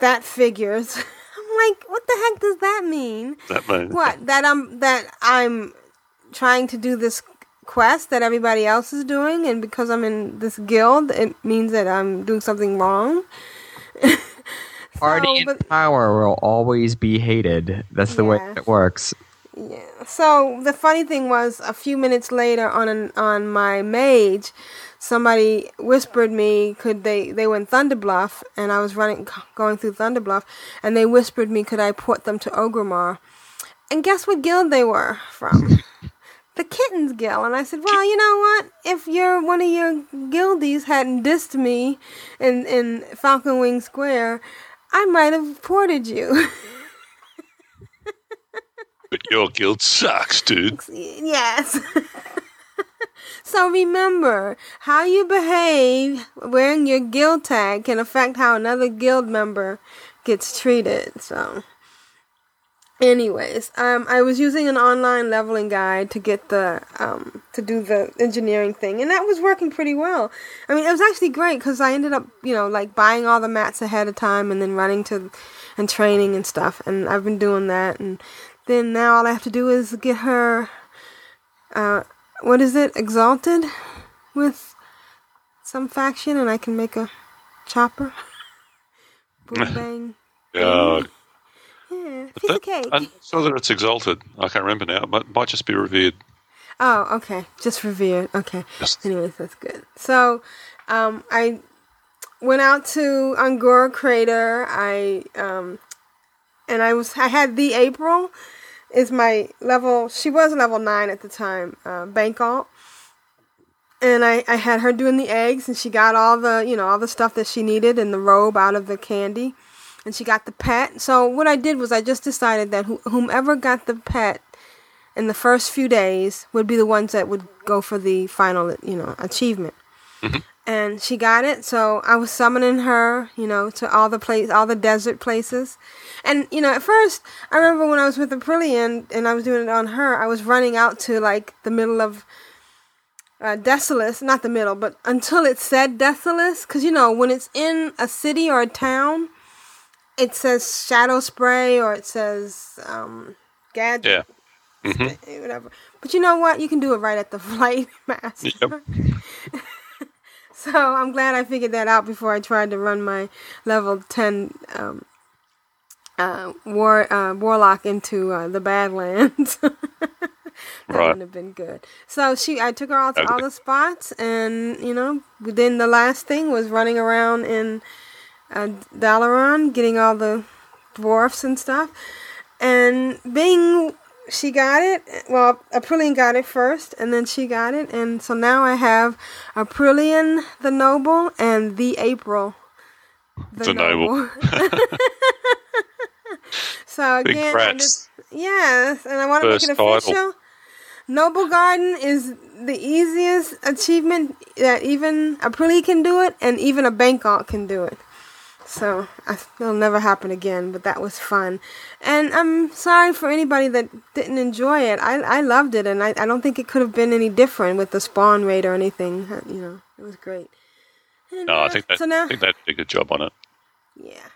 That figures. Like, what the heck does that mean? That means what? That I'm that I'm trying to do this quest that everybody else is doing, and because I'm in this guild, it means that I'm doing something wrong. so, Party in power will always be hated. That's the yeah. way it works. Yeah. So the funny thing was, a few minutes later on an, on my mage, somebody whispered me, could they, they were in Thunderbluff, and I was running, going through Thunderbluff, and they whispered me, could I port them to Orgrimmar? And guess what guild they were from? The Kittens Guild. And I said, well, you know what? If your one of your guildies hadn't dissed me in, in Falcon Wing Square, I might have ported you. But your guild sucks, dude. Yes. So remember, how you behave wearing your guild tag can affect how another guild member gets treated. So, anyways, um, I was using an online leveling guide to get the um to do the engineering thing, and that was working pretty well. I mean, it was actually great because I ended up, you know, like buying all the mats ahead of time and then running to and training and stuff. And I've been doing that, and then now all I have to do is get her. Uh, What is it? Exalted with some faction, and I can make a chopper. Boom, bang. Yeah. Yeah. Piece that, of cake. I saw that it's exalted. I can't remember now. It might, might just be revered. Oh, okay. Just revered. Okay. Yes. Anyways, that's good. So, um, I went out to Angora Crater. I um, and I was I had the April. Is my level, she was level nine at the time, uh, bank alt. And I, I had her doing the eggs, and she got all the, you know, all the stuff that she needed and the robe out of the candy. And she got the pet. So what I did was I just decided that wh- whomever got the pet in the first few days would be the ones that would go for the final, you know, achievement. Mm-hmm. And she got it, so I was summoning her, you know, to all the place, all the desert places. And, you know, at first, I remember when I was with Aprillian and I was doing it on her, I was running out to, like, the middle of uh, Desolus. Not the middle, but until it said Desolus. Because, you know, when it's in a city or a town, it says Shadow Spray or it says um, Gadget. Yeah. Mm-hmm. Whatever. But you know what? You can do it right at the flight master. Yep. So I'm glad I figured that out before I tried to run my level ten um, uh, war uh, warlock into uh, the Badlands. That right. Wouldn't have been good. So she, I took her out to okay. all the spots, and you know, then the last thing was running around in uh, Dalaran, getting all the dwarfs and stuff, and Bing. She got it. Well, Aprillian got it first, and then she got it, and so now I have Aprillian the Noble and the April the, the Noble. noble. So big again, I just, yes, and I want to make it official. Title. Noble Garden is the easiest achievement that even Aprillian can do it, and even a bank alt can do it. So it'll never happen again, but that was fun. And I'm sorry for anybody that didn't enjoy it. I I loved it, and I, I don't think it could have been any different with the spawn rate or anything. You know, it was great. And no, now, I think that, so now, I think they did a good job on it. Yeah.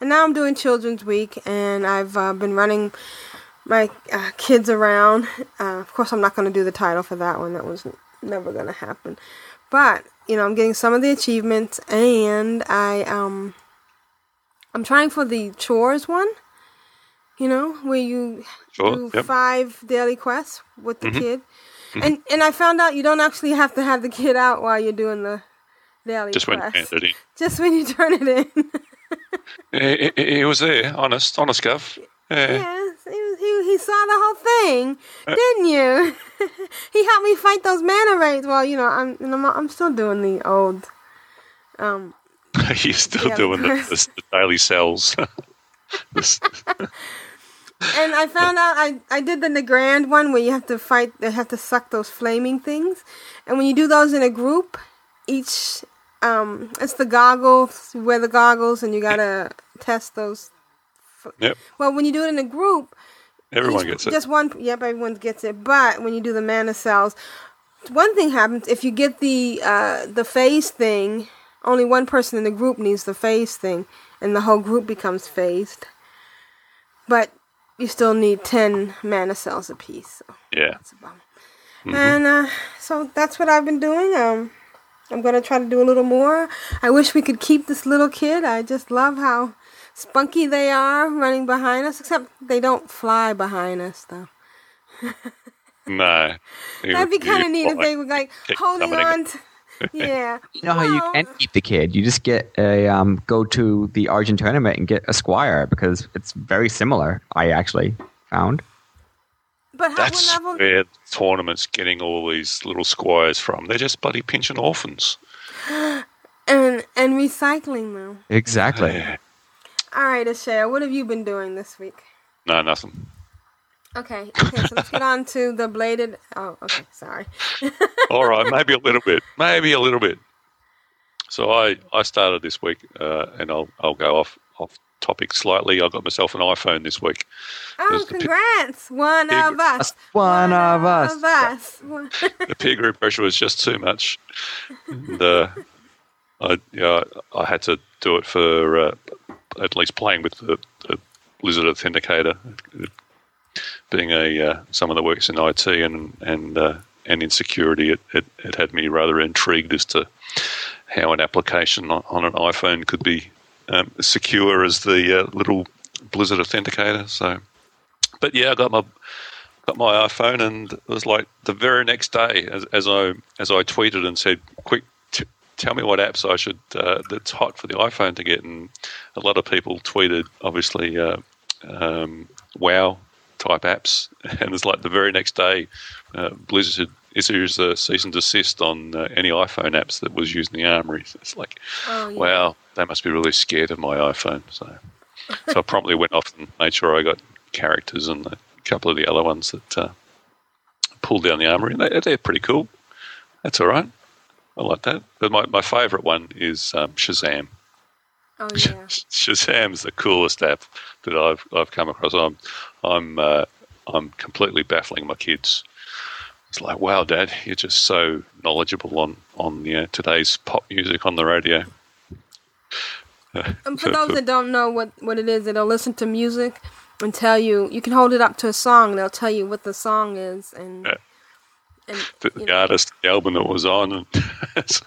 And now I'm doing Children's Week, and I've uh, been running my uh, kids around. Uh, of course, I'm not going to do the title for that one. That was never going to happen. But, you know, I'm getting some of the achievements, and I... um. I'm trying for the chores one, you know, where you sure, do yep. five daily quests with the mm-hmm. kid. Mm-hmm. And and I found out you don't actually have to have the kid out while you're doing the daily Just quest. Just when you turn it in. Just when you turn it in. He, he, he was there, honest, honest Gov. Yeah. Yes, he, was, he, he saw the whole thing, uh, didn't you? He helped me fight those mana raids. Well, you know, I'm, I'm, I'm still doing the old... um. You're still yeah, doing the, the, the daily cells. And I found out I, I did the Nagrand one where you have to fight, they have to suck those flaming things. And when you do those in a group, each, um, it's the goggles, you wear the goggles and you gotta test those. Yep. Well, when you do it in a group, everyone each, gets it. Just one, yep, everyone gets it. But when you do the mana cells, one thing happens if you get the uh, the phase thing. Only one person in the group needs the phase thing, and the whole group becomes phased. But you still need ten mana cells apiece. So yeah. That's a bummer. Mm-hmm. And uh, so that's what I've been doing. Um, I'm going to try to do a little more. I wish we could keep this little kid. I just love how spunky they are running behind us, except they don't fly behind us, though. No. That'd be kind of neat if they were, like, holding on to... Yeah. You know well, how you can keep the kid. You just get a um, go to the Argent Tournament and get a Squire because it's very similar, I actually found. But how That's level... where the tournament's getting all these little squires from. They're just bloody pinching orphans. and and recycling them. Exactly. Yeah. All right, Ashayo, what have you been doing this week? No, nothing. Okay, okay, so let's get on to the bladed... Oh, okay, sorry. All right, maybe a little bit. Maybe a little bit. So I, I started this week, uh, and I'll I'll go off, off topic slightly. I got myself an iPhone this week. Oh, congrats! Pig, one pig, of us. One, one of us. Of us. The peer group pressure was just too much. And, uh, I, you know, I had to do it for uh, at least playing with the, the Blizzard Authenticator. Being a uh, someone that works in I T and and uh, and in security, it, it, it had me rather intrigued as to how an application on, on an iPhone could be um, secure as the uh, little Blizzard Authenticator. So, but yeah, I got my got my iPhone, and it was like the very next day, as, as I as I tweeted and said, "Quick, t- tell me what apps I should uh, that's hot for the iPhone to get." And a lot of people tweeted, obviously, uh, um, "Wow." Type apps, and it's like the very next day, uh, Blizzard issues a cease and desist on uh, any iPhone apps that was used in the armory. So it's like, oh, yeah. Wow, they must be really scared of my iPhone. So, so I promptly went off and made sure I got characters and a couple of the other ones that uh, pulled down the armory. They, they're pretty cool. That's all right. I like that. But my, my favourite one is um, Shazam. Oh, yeah. Shazam's the coolest app that I've I've come across. I'm I'm uh, I'm completely baffling my kids. It's like, wow, Dad, you're just so knowledgeable on on you know, today's pop music on the radio. And for those that don't know what, what it is, they'll listen to music and tell you. You can hold it up to a song, and they'll tell you what the song is and, yeah. and the, the artist, the album that was on. And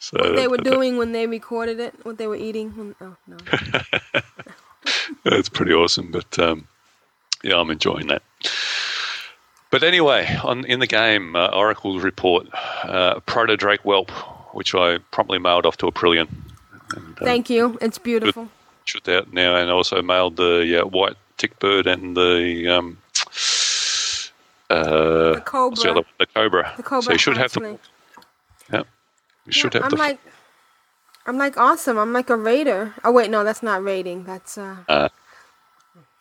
So what they were doing when they recorded it, what they were eating. When, oh, no. That's pretty awesome, but um, yeah, I'm enjoying that. But anyway, on in the game, uh, Oracle's report, uh, Proto Drake Whelp, which I promptly mailed off to Aprillian. And, uh, Thank you. It's beautiful. Shoot out now, and also mailed the uh, white tickbird and the... Um, uh, the cobra. The, other, the cobra. The cobra. So you should have them. Yeah. You should yeah, have I'm like, f- I'm like awesome. I'm like a raider. Oh wait, no, that's not raiding. That's uh, uh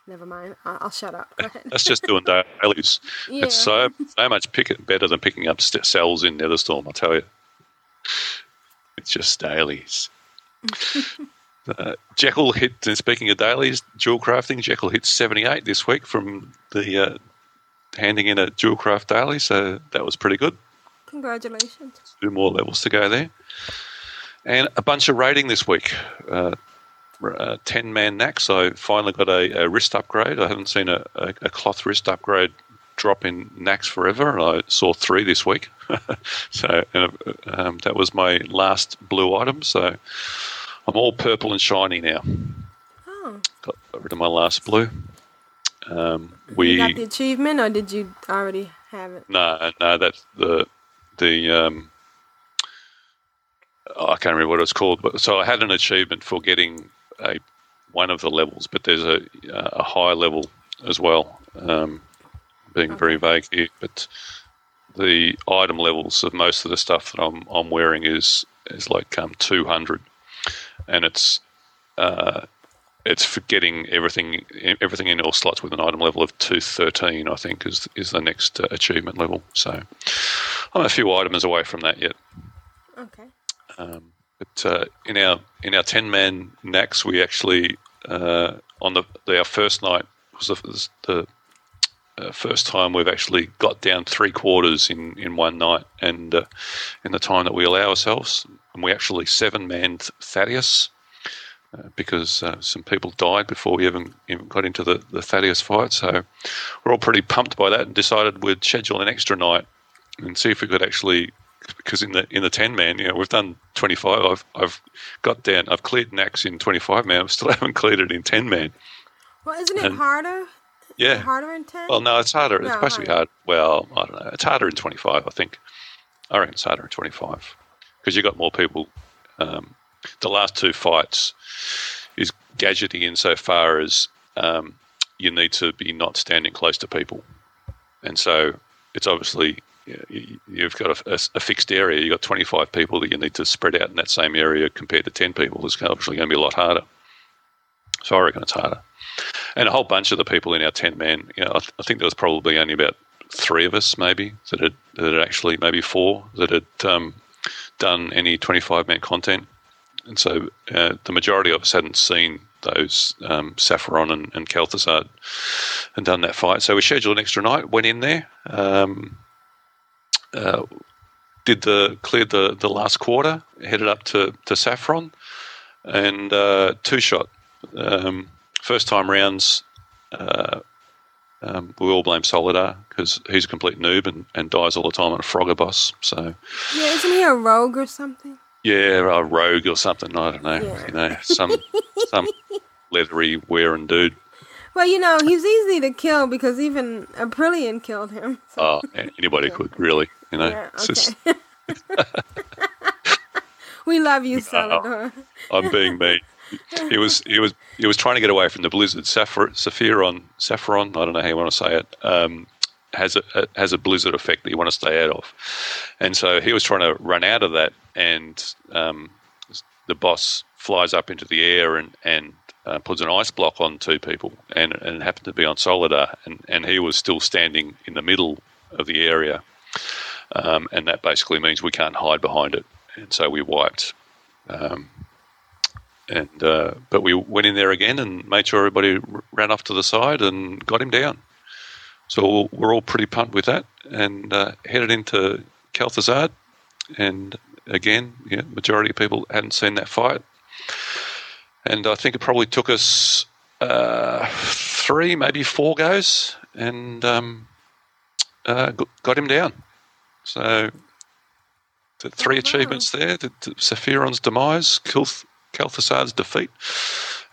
never mind. I'll, I'll shut up. Go ahead. That's just doing dailies. Yeah. It's so so much pick- better than picking up st- cells in Netherstorm. I tell you, it's just dailies. uh, Jekyll hit. And speaking of dailies, dual crafting. Jekyll hit seventy-eight this week from the uh, handing in a dual craft daily. So that was pretty good. Congratulations. Two more levels to go there. And a bunch of raiding this week. Uh, uh, ten-man Nax. I finally got a, a wrist upgrade. I haven't seen a, a, a cloth wrist upgrade drop in Nax forever, and I saw three this week. so and, um, that was my last blue item. So I'm all purple and shiny now. Oh. Got, got rid of my last blue. Um, we you got the achievement, or did you already have it? No, no, that's the... The um, oh, I can't remember what it was called, but so I had an achievement for getting a one of the levels, but there's a a high level as well. Um, being okay. very vague here, but the item levels of most of the stuff that I'm I'm wearing is is like um two hundred, and it's uh it's for getting everything everything in all slots with an item level of two thirteen. I think is is the next uh, achievement level. So. I'm a few items away from that yet. Okay. Um, but uh, in our in our ten man Nax, we actually uh, on the, the our first night was the, the uh, first time we've actually got down three quarters in, in one night, and uh, in the time that we allow ourselves, and we actually seven manned Thaddeus uh, because uh, some people died before we even, even got into the, the Thaddeus fight. So we're all pretty pumped by that, and decided we'd schedule an extra night. And see if we could actually, because in the in the ten man, you know, we've done twenty five. I've I've got down. I've cleared Nax in twenty five man. I still haven't cleared it in ten man. Well, isn't it and, harder? Yeah, it harder in ten. Well, no, it's harder. No, it's supposed to be hard. Well, I don't know. It's harder in twenty five. I think. I reckon it's harder in twenty five. because you've got more people. Um, the last two fights is gadgeting insofar as um, you need to be not standing close to people. And so it's obviously you've got a, a fixed area. You've got twenty-five people that you need to spread out in that same area compared to ten people. It's obviously going to be a lot harder. So I reckon it's harder. And a whole bunch of the people in our ten-man, you know, I, th- I think there was probably only about three of us maybe that had, that had actually, maybe four, that had um, done any twenty-five-man content. And so uh, the majority of us hadn't seen those um, Saffron and, and Kalthasar and done that fight. So we scheduled an extra night, went in there, um, uh, did the cleared the, the last quarter, headed up to, to Saffron, and uh, two-shot. Um, first time rounds, uh, um, we all blame Solidar because he's a complete noob and, and dies all the time on a Frogger boss. So yeah, isn't he a rogue or something? Yeah, a rogue or something. I don't know. Yeah. You know, some some leathery wearing dude. Well, you know, he's easy to kill because even Aprillian killed him. So. Oh, anybody could really. You know, yeah, okay. It's just we love you, Solidar. Oh, I'm being mean. It was it was it was trying to get away from the blizzard. Saffron, Saffron, I don't know how you want to say it. Um, has a, a has a blizzard effect that you want to stay out of, and so he was trying to run out of that. And um, the boss flies up into the air and and uh, puts an ice block on two people, and, and it happened to be on Solidar, and, and he was still standing in the middle of the area, um, and that basically means we can't hide behind it, and so we wiped. Um, And uh, but we went in there again and made sure everybody r- ran off to the side and got him down. So we're all pretty pumped with that, and uh, headed into Kalthasar. And again, yeah, majority of people hadn't seen that fight. And I think it probably took us uh, three, maybe four goes, and um, uh, got him down. So the three oh, achievements wow. there: the, the Saffron's demise, Kalthasar. Kalthasar's defeat,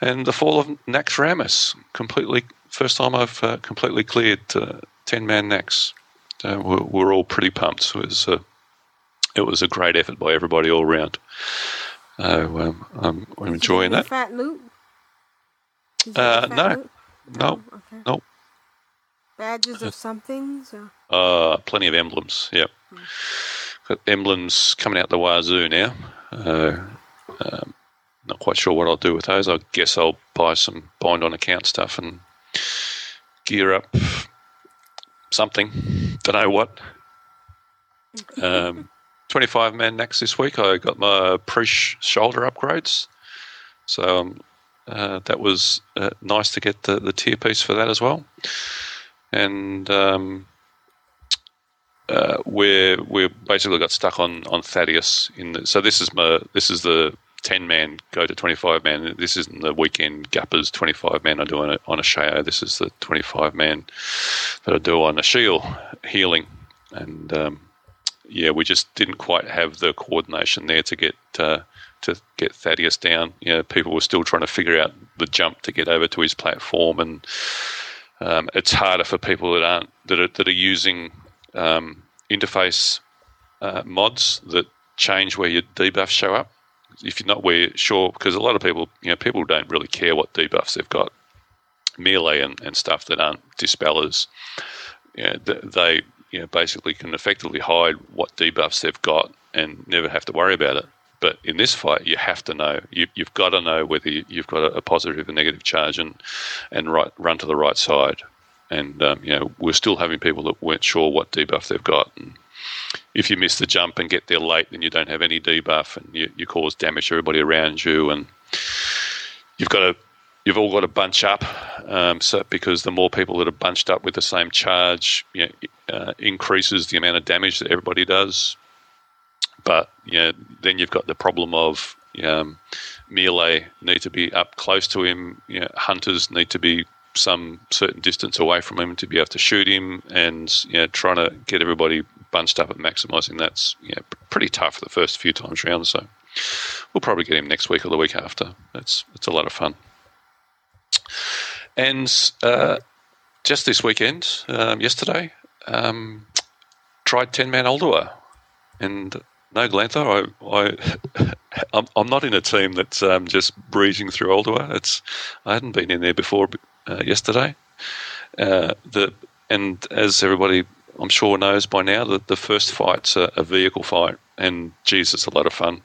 and the fall of Naxramas. Completely, first time I've uh, completely cleared uh, ten-man Nax. So we're, we're all pretty pumped. So it was a, it was a great effort by everybody all around. Uh, um, I'm, I'm enjoying that. Fat loot? Uh, fat no, loot? no, no, okay. no. Badges of something? So. Uh, plenty of emblems. Yep, yeah. mm. Got emblems coming out the wazoo now. Uh, um, Not quite sure what I'll do with those. I guess I'll buy some bind on account stuff and gear up something. Don't know what. Um, twenty-five-man Nax this week. I got my Prish shoulder upgrades. So um, uh, that was uh, nice to get the, the tier piece for that as well. And um, uh, we're, we're basically got stuck on, on Thaddeus. In the, so this is my this is the... ten-man go to twenty-five-man. This isn't the weekend Gappers twenty-five-man I do on a, on a Ashayo. This is the twenty-five-man that I do on a shield healing. And, um, yeah, we just didn't quite have the coordination there to get uh, to get Thaddeus down. You know, people were still trying to figure out the jump to get over to his platform. And um, it's harder for people that aren't that are, that are using um, interface uh, mods that change where your debuffs show up. If you're not we're sure, because a lot of people, you know, people don't really care what debuffs they've got. Melee and, and stuff that aren't dispellers, you know, they you know, basically can effectively hide what debuffs they've got and never have to worry about it. But in this fight, you have to know. You, you've got to know whether you've got a, a positive or negative charge and, and right, run to the right side. And, um, you know, we're still having people that weren't sure what debuff they've got. And if you miss the jump and get there late, then you don't have any debuff, and you, you cause damage to everybody around you. And you've got to, you've all got to bunch up, um, so because the more people that are bunched up with the same charge, you know, uh, increases the amount of damage that everybody does. But you know, then you've got the problem of um, melee need to be up close to him. You know, hunters need to be some certain distance away from him to be able to shoot him, and you know, trying to get everybody bunched up and maximising that's you know, pretty tough the first few times round. So we'll probably get him next week or the week after. It's it's a lot of fun. And uh, just this weekend, um, yesterday, um, tried ten-man Ulduar, and No, Glanthor, I, I, I'm, I'm not in a team that's um, just breezing through Ulduar. It's I hadn't been in there before uh, yesterday. Uh, the and as everybody I'm sure knows by now, that the first fight's a, a vehicle fight, and geez, it's a lot of fun.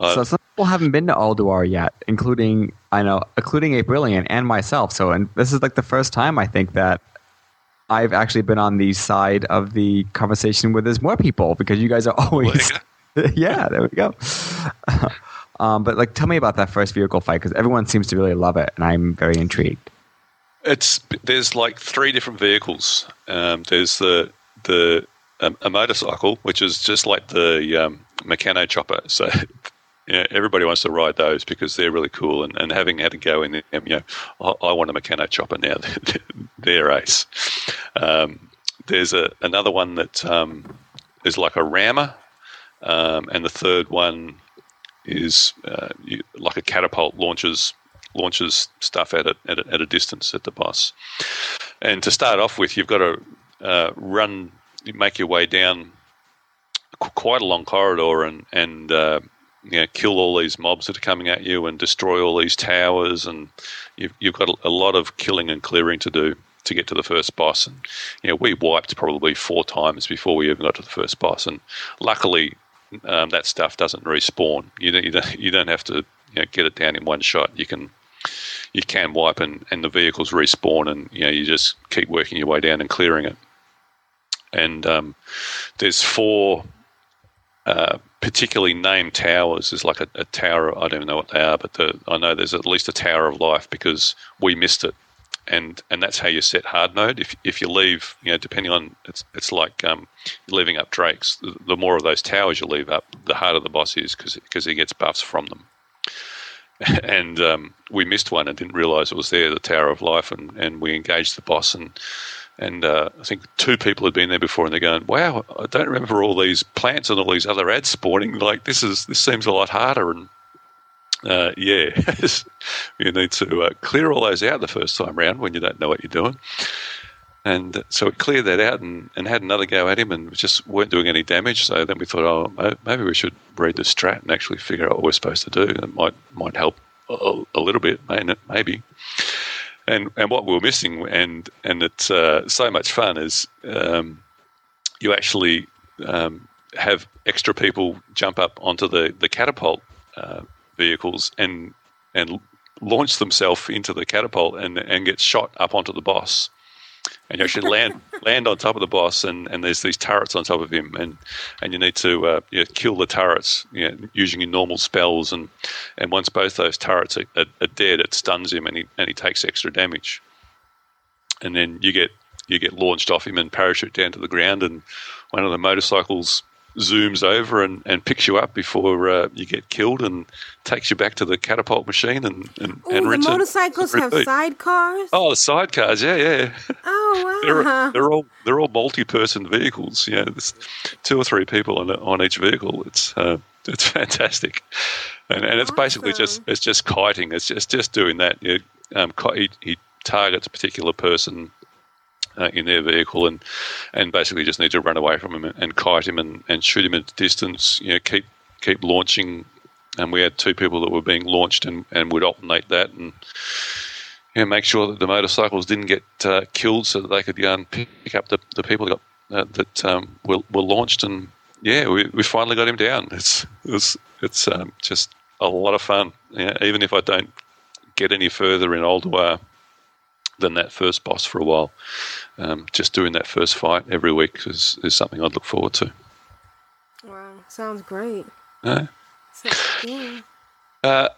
Uh, so some people haven't been to Ulduar yet, including I know, including Aprillian and myself. So, and this is like the first time I think that I've actually been on the side of the conversation where there's more people, because you guys are always. Yeah, there we go. um, but like, tell me about that first vehicle fight, because everyone seems to really love it, and I'm very intrigued. It's there's like three different vehicles. Um, there's the the um, a motorcycle, which is just like the um, Meccano chopper. So you know, everybody wants to ride those because they're really cool. And, and having had a go in them, you know, I, I want a Meccano chopper now. They're ace. Um, there's a another one that um, is like a rammer. Um, and the third one is uh, you, like a catapult launches launches stuff at a, at a at a distance at the boss. And to start off with, you've got to uh, run, make your way down qu- quite a long corridor, and and uh, you know, kill all these mobs that are coming at you, and destroy all these towers. And you've you've got a lot of killing and clearing to do to get to the first boss. And you know, we wiped probably four times before we even got to the first boss. And luckily. Um, that stuff doesn't respawn. You don't, you don't, you don't have to you know, get it down in one shot. You can you can wipe and, and the vehicles respawn, and you know, you just keep working your way down and clearing it. And um, there's four uh, particularly named towers. There's like a, a tower. I don't know what they are, but the, I know there's at least a Tower of Life, because we missed it, and and that's how you set hard mode. If if you leave, you know, depending on it's it's like um, leaving up drakes. The, the more of those towers you leave up, the harder the boss is, because he gets buffs from them. And um, we missed one and didn't realise it was there, the Tower of Life, and, and we engaged the boss, and and uh, I think two people had been there before, and they're going, wow, I don't remember all these plants and all these other ads spawning. Like this is this seems a lot harder. And Uh, yeah, you need to uh, clear all those out the first time round when you don't know what you're doing. And so we cleared that out and, and had another go at him, and we just weren't doing any damage. So then we thought, oh, maybe we should read the strat and actually figure out what we're supposed to do. It might might help a, a little bit, maybe. And and what we were missing, and and it's uh, so much fun, is um, you actually um, have extra people jump up onto the, the catapult uh vehicles and and launch themselves into the catapult and and get shot up onto the boss, and you actually land land on top of the boss, and, and there's these turrets on top of him, and, and you need to uh, you know, kill the turrets, you know, using your normal spells, and, and once both those turrets are, are, are dead, it stuns him, and he and he takes extra damage, and then you get you get launched off him and parachute down to the ground, and one of the motorcycles zooms over and, and picks you up before uh, you get killed, and takes you back to the catapult machine. And, and, Ooh, and the motorcycles have sidecars? Oh, the sidecars, yeah, yeah. Oh, wow. they're, they're all they're all multi-person vehicles. You know, there's two or three people on on each vehicle. It's uh, it's fantastic, and and it's awesome. Basically just it's just kiting. It's just just doing that. You, um, he, he targets a particular person. Uh, in their vehicle, and and basically just need to run away from him and, and kite him and, and shoot him at a distance. You know, keep keep launching, and we had two people that were being launched, and, and would alternate that, and you know, make sure that the motorcycles didn't get uh, killed, so that they could go and pick up the, the people that got, uh, that um, were were launched. And yeah, we, we finally got him down. It's it's it's um, just a lot of fun. You know, even if I don't get any further in Ulduar than that first boss for a while, um, just doing that first fight every week is, is something I'd look forward to. Wow, sounds great. No. Yeah. Uh,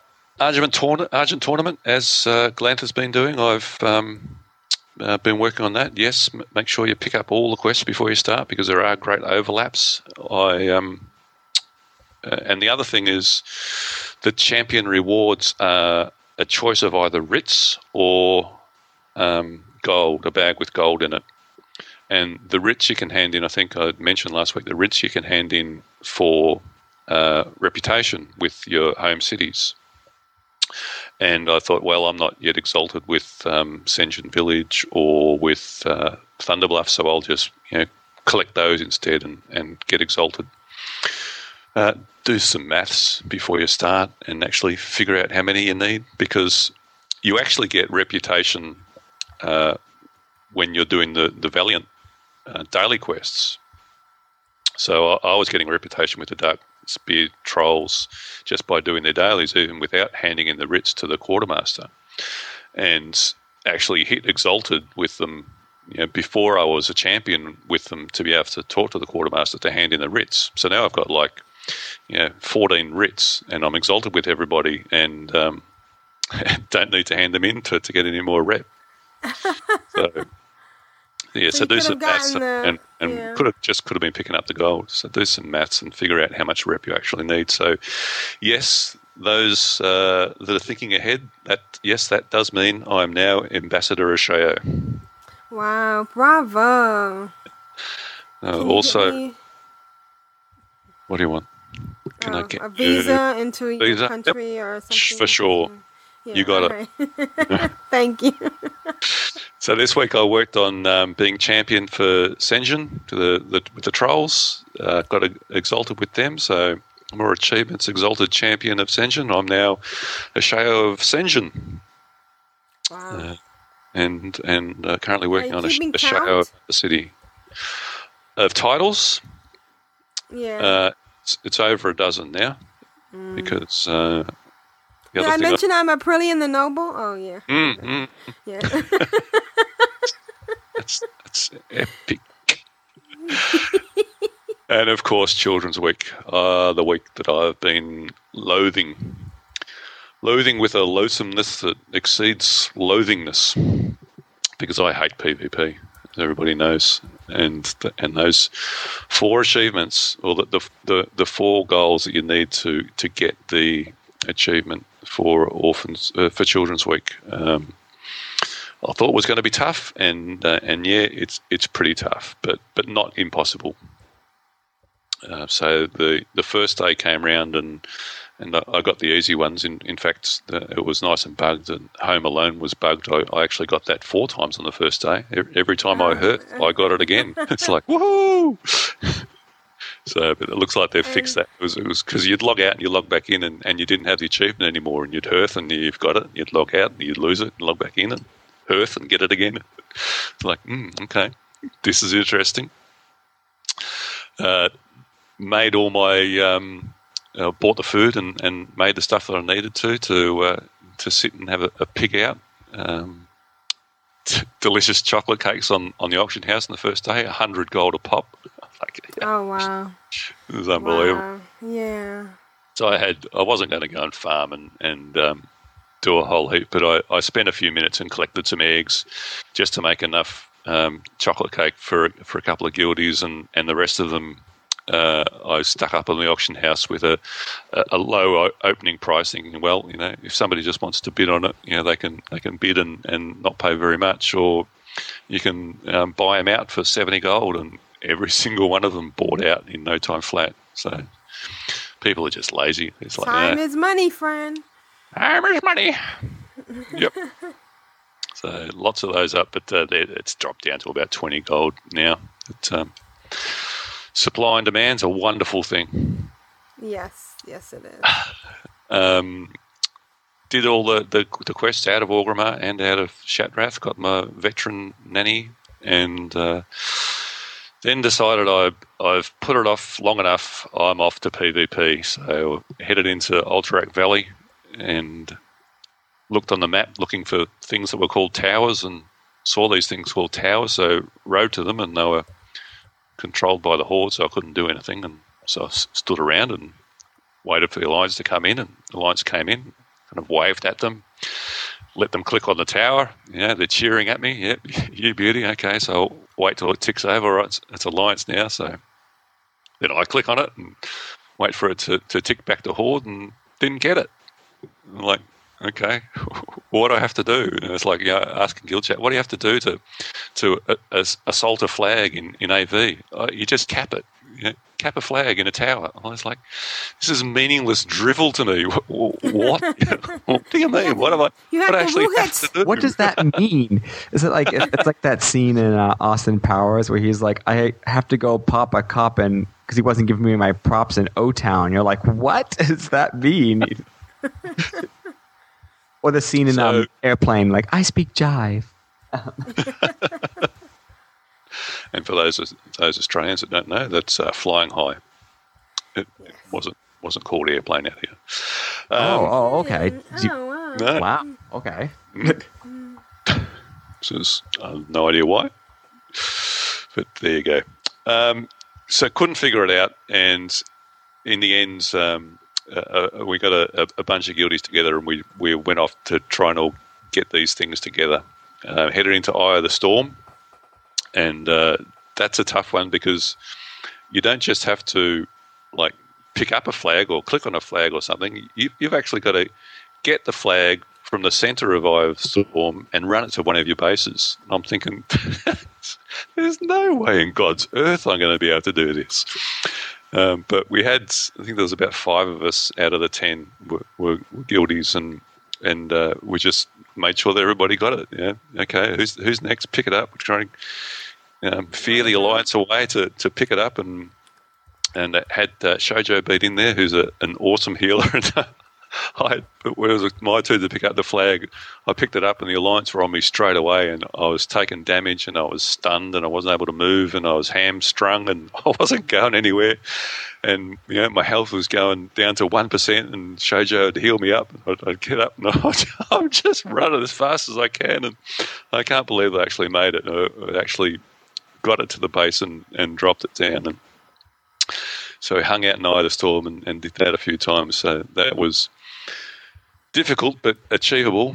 Argent Tourna- Argent Tournament, as uh, Glant has been doing, I've um, uh, been working on that. Yes, m- make sure you pick up all the quests before you start, because there are great overlaps. I um, uh, and the other thing is the champion rewards are a choice of either writs or Um, gold, a bag with gold in it. And the writs you can hand in, I think I mentioned last week, the writs you can hand in for uh, reputation with your home cities. And I thought, well, I'm not yet exalted with um, Senjin Village or with uh, Thunderbluff, so I'll just you know, collect those instead and, and get exalted. Uh, do some maths before you start and actually figure out how many you need, because you actually get reputation uh, when you're doing the, the Valiant uh, daily quests. So I, I was getting reputation with the Dark Spear Trolls just by doing their dailies, even without handing in the writs to the Quartermaster, and actually hit Exalted with them, you know, before I was a champion with them, to be able to talk to the Quartermaster to hand in the writs. So now I've got like, you know, fourteen writs, and I'm Exalted with everybody, and um, don't need to hand them in to, to get any more rep. So yeah, so, so do some maths, the, and, and yeah. could have just could have been picking up the gold. So do some maths and figure out how much rep you actually need. So yes, those uh, that are thinking ahead, that yes, that does mean I am now Ambassador Ashayo. Wow! Bravo. Uh, also. What do you want? Can oh, I get a visa you? into your visa? country yep. or something? For sure. Yeah, you got right. it. Thank you. So this week I worked on um, being champion for Senjin to the, the, with the Trolls. Uh, got a, Exalted with them, so more achievements. Exalted champion of Senjin. I'm now Ashayo of Senjin. Wow. Uh, and and uh, currently working on Ashayo of the city. Of titles. Yeah. Uh, It's, it's over a dozen now, mm. because uh, the other yeah, I thing mentioned I, I'm Aprillian the Noble. Oh yeah, mm, mm. yeah. that's that's epic. And of course, Children's Week, uh, the week that I've been loathing, loathing with a loathsomeness that exceeds loathingness, because I hate P V P. Everybody knows, and the, and those four achievements, or the, the the the four goals that you need to to get the achievement for orphans uh, for Children's Week, um, I thought was going to be tough, and uh, and yeah, it's it's pretty tough, but but not impossible. Uh, so the the first day came round, and and I got the easy ones. In in fact, the, it was nice and bugged, and Home Alone was bugged. I, I actually got that four times on the first day. Every, every time I hurt, I got it again. It's like, woohoo! So, but it looks like they've fixed that. It was it was because you'd log out and you log back in, and, and you didn't have the achievement anymore, and you'd hurt and you've got it. You'd log out and you'd lose it, and log back in and hurt and get it again. It's like, mm, okay, this is interesting. Uh, made all my... Um, Uh, bought the food and, and made the stuff that I needed to to uh, to sit and have a, a pig out. Um, t- delicious chocolate cakes on, on the auction house on the first day, a hundred gold a pop. Like, yeah. Oh wow! It was unbelievable. Wow. Yeah. So I had I wasn't going to go and farm and and um, do a whole heap, but I, I spent a few minutes and collected some eggs just to make enough um, chocolate cake for for a couple of guildies, and, and the rest of them. Uh, I stuck up on the auction house with a, a, a low opening price, thinking, well, you know, if somebody just wants to bid on it, you know, they can they can bid and, and not pay very much, or you can um, buy them out for seventy gold, and every single one of them bought out in no time flat. So people are just lazy. It's like, time nah. is money, friend. Time is money. Yep. So lots of those up, but uh, it's dropped down to about twenty gold now. But, um, supply and demand's a wonderful thing. Yes, yes, it is. um, did all the, the the quests out of Orgrimmar and out of Shattrath. Got my veteran nanny, and uh, then decided I I've put it off long enough. I'm off to P V P, so headed into Alterac Valley and looked on the map looking for things that were called towers, and saw these things called towers. So rode to them, and they were controlled by the Horde, so I couldn't do anything, and so I stood around and waited for the Alliance to come in, and the Alliance came in, kind of waved at them, let them click on the tower. Yeah, they're cheering at me. Yep, you beauty. Okay, so I'll wait till it ticks over. All right, it's, it's Alliance now, so then I click on it and wait for it to, to tick back to Horde, and didn't get it. I'm like, okay, what do I have to do? And it's like, you know, asking Guild Chat, what do you have to do to to a, a, assault a flag in, in A V? Uh, you just cap it. you know, cap a flag in a tower. I was like, this is meaningless drivel to me. What? What do you mean? What am I? You have what I actually have to do? What does that mean? Is it like it's like that scene in uh, Austin Powers where he's like, I have to go pop a cop and because he wasn't giving me my props in O Town. You're like, what does that mean? Or the scene in so, um, Airplane, like I speak jive. And for those those Australians that don't know, that's uh, Flying High. It, it wasn't wasn't called Airplane out here. Um, oh, oh, okay. You, oh, wow. No. Wow. Okay. So it's, uh, no idea why, but there you go. Um, so couldn't figure it out, and in the end, um, uh, uh, we got a, a bunch of guildies together, and we, we went off to try and all get these things together. Uh, headed into Eye of the Storm. And uh, that's a tough one because you don't just have to like pick up a flag or click on a flag or something. You, you've actually got to get the flag from the centre of Eye of Storm and run it to one of your bases. And I'm thinking, there's no way in God's earth I'm going to be able to do this. Um, but we had, I think there was about five of us out of the ten were, were guildies, and and uh, we just made sure that everybody got it. Yeah, okay. Who's who's next? Pick it up. We're trying to um, fear the alliance away to, to pick it up, and and it had uh, Shoujo beat in there, who's a, an awesome healer. And I, it was my turn to pick up the flag. I picked it up, and the alliance were on me straight away, and I was taking damage, and I was stunned, and I wasn't able to move, and I was hamstrung, and I wasn't going anywhere. And you know, my health was going down to one percent, and Shoujo would heal me up. I'd, I'd get up, and I'd, I'm just running as fast as I can, and I can't believe I actually made it. I actually got it to the base and, and dropped it down. And so I hung out in Eye of the Storm and, and did that a few times. So that was difficult but achievable.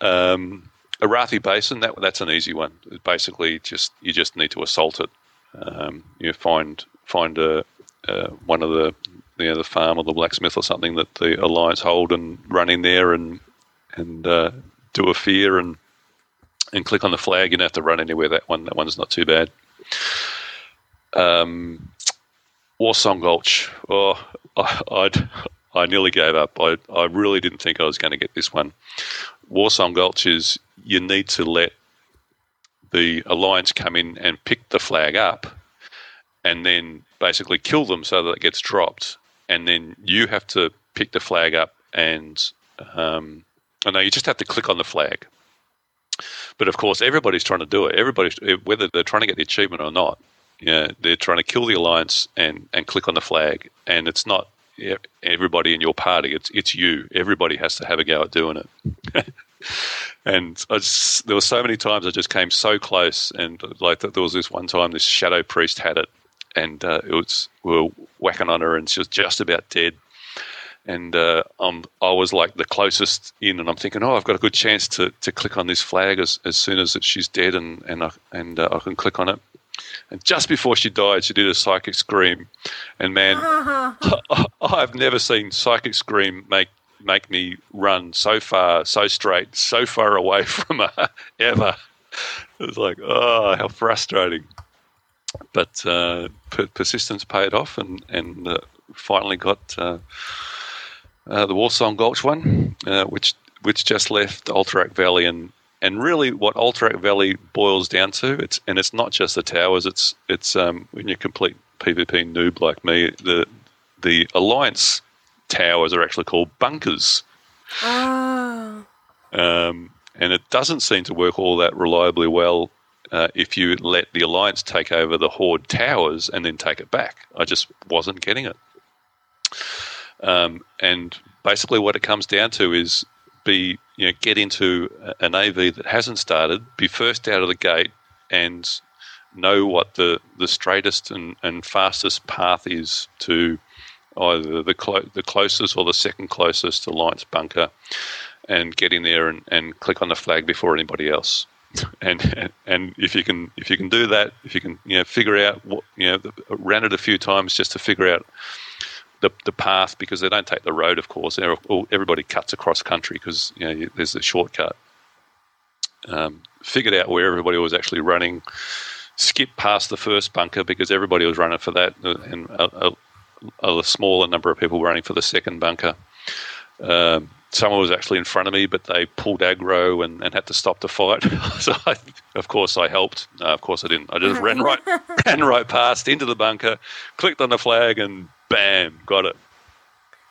Um, Arathi Basin, that that's an easy one. It basically, just you just need to assault it. Um, you find find a, a, one of the you know, the farm or the blacksmith or something that the alliance hold, and run in there and and uh, do a fear and and click on the flag. You don't have to run anywhere. That one that one's not too bad. Um, Warsong Gulch. Oh, I, I'd, I nearly gave up. I, I really didn't think I was going to get this one. Warsong Gulch is you need to let the alliance come in and pick the flag up, and then basically kill them so that it gets dropped, and then you have to pick the flag up and um, – oh, no, you just have to click on the flag. But, of course, everybody's trying to do it. Everybody's, whether they're trying to get the achievement or not. Yeah, they're trying to kill the alliance and, and click on the flag, and it's not everybody in your party. It's it's you. Everybody has to have a go at doing it. And I just, there were so many times I just came so close, and like there was this one time this shadow priest had it, and uh, it was we were whacking on her, and she was just about dead. And uh, um, I was like the closest in, and I'm thinking, oh, I've got a good chance to, to click on this flag as, as soon as she's dead, and and I, and uh, I can click on it. And just before she died, she did a psychic scream, and man, I, I've never seen psychic scream make make me run so far, so straight, so far away from her ever. It was like, oh, how frustrating! But uh, per- persistence paid off, and and uh, finally got uh, uh, the Warsong Gulch one, uh, which which just left Alterac Valley. And. And really, what Alterac Valley boils down to, it's and it's not just the towers. It's it's um, when you're a complete P V P noob like me, the the alliance towers are actually called bunkers. Oh. Um, and it doesn't seem to work all that reliably well uh, if you let the alliance take over the horde towers and then take it back. I just wasn't getting it. Um, and basically, what it comes down to is. Be you know, get into an A V that hasn't started, be first out of the gate, and know what the, the straightest and, and fastest path is to either the clo- the closest or the second closest alliance bunker, and get in there and, and click on the flag before anybody else. And and if you can if you can do that, if you can you know figure out what you know ran it a few times just to figure out. The, the path, because they don't take the road, of course. Everybody cuts across country because you know, there's a shortcut. Um, figured out where everybody was actually running, skipped past the first bunker because everybody was running for that, and a, a, a smaller number of people were running for the second bunker. Um, someone was actually in front of me, but they pulled aggro and, and had to stop the fight. So, I, of course, I helped. No, of course, I didn't. I just ran right, ran right past into the bunker, clicked on the flag, and bam, got it.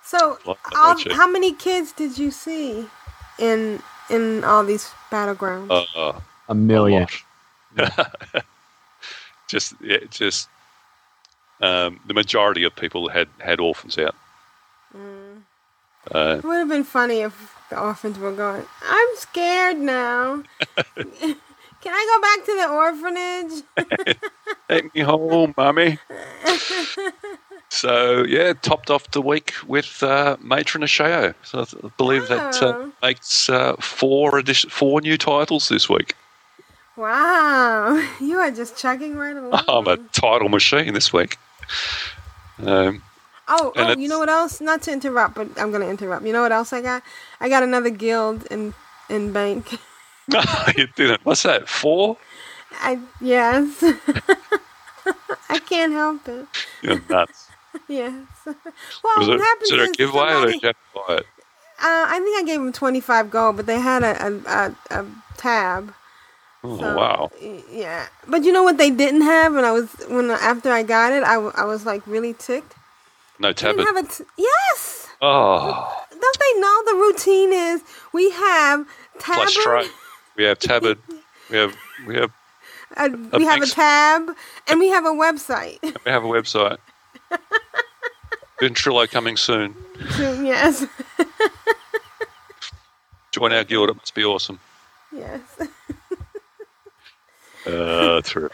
So, all, how many kids did you see in in all these battlegrounds? Uh, uh, a million. A just, yeah, just um, the majority of people had, had orphans out. Mm. Uh, it would have been funny if the orphans were going, I'm scared now. Can I go back to the orphanage? Take me home, Mommy. So, yeah, topped off the week with uh, Matron Ashayo. So I believe oh. that uh, makes uh, four addition, four new titles this week. Wow. You are just chugging right along. I'm a title machine this week. Um, oh, oh you know what else? Not to interrupt, but I'm going to interrupt. You know what else I got? I got another guild in, in bank. No, you didn't. What's that, four? I Yes. I can't help it. You're nuts. Yes. Well, was it, what happened did is it give away or did you buy it? Uh, I think I gave them twenty-five gold, but they had a a, a, a tab. Oh so, wow! Yeah, but you know what they didn't have, and I was when after I got it, I, I was like really ticked. No tab. Didn't have a t- yes. Oh. Don't they know the routine is we have tab. Plus try. We have tab. we have we have. A, a we have a tab, and we have a website. We have a website. Ventrilo coming soon. Soon, yes. Join our guild. It must be awesome. Yes. uh, true.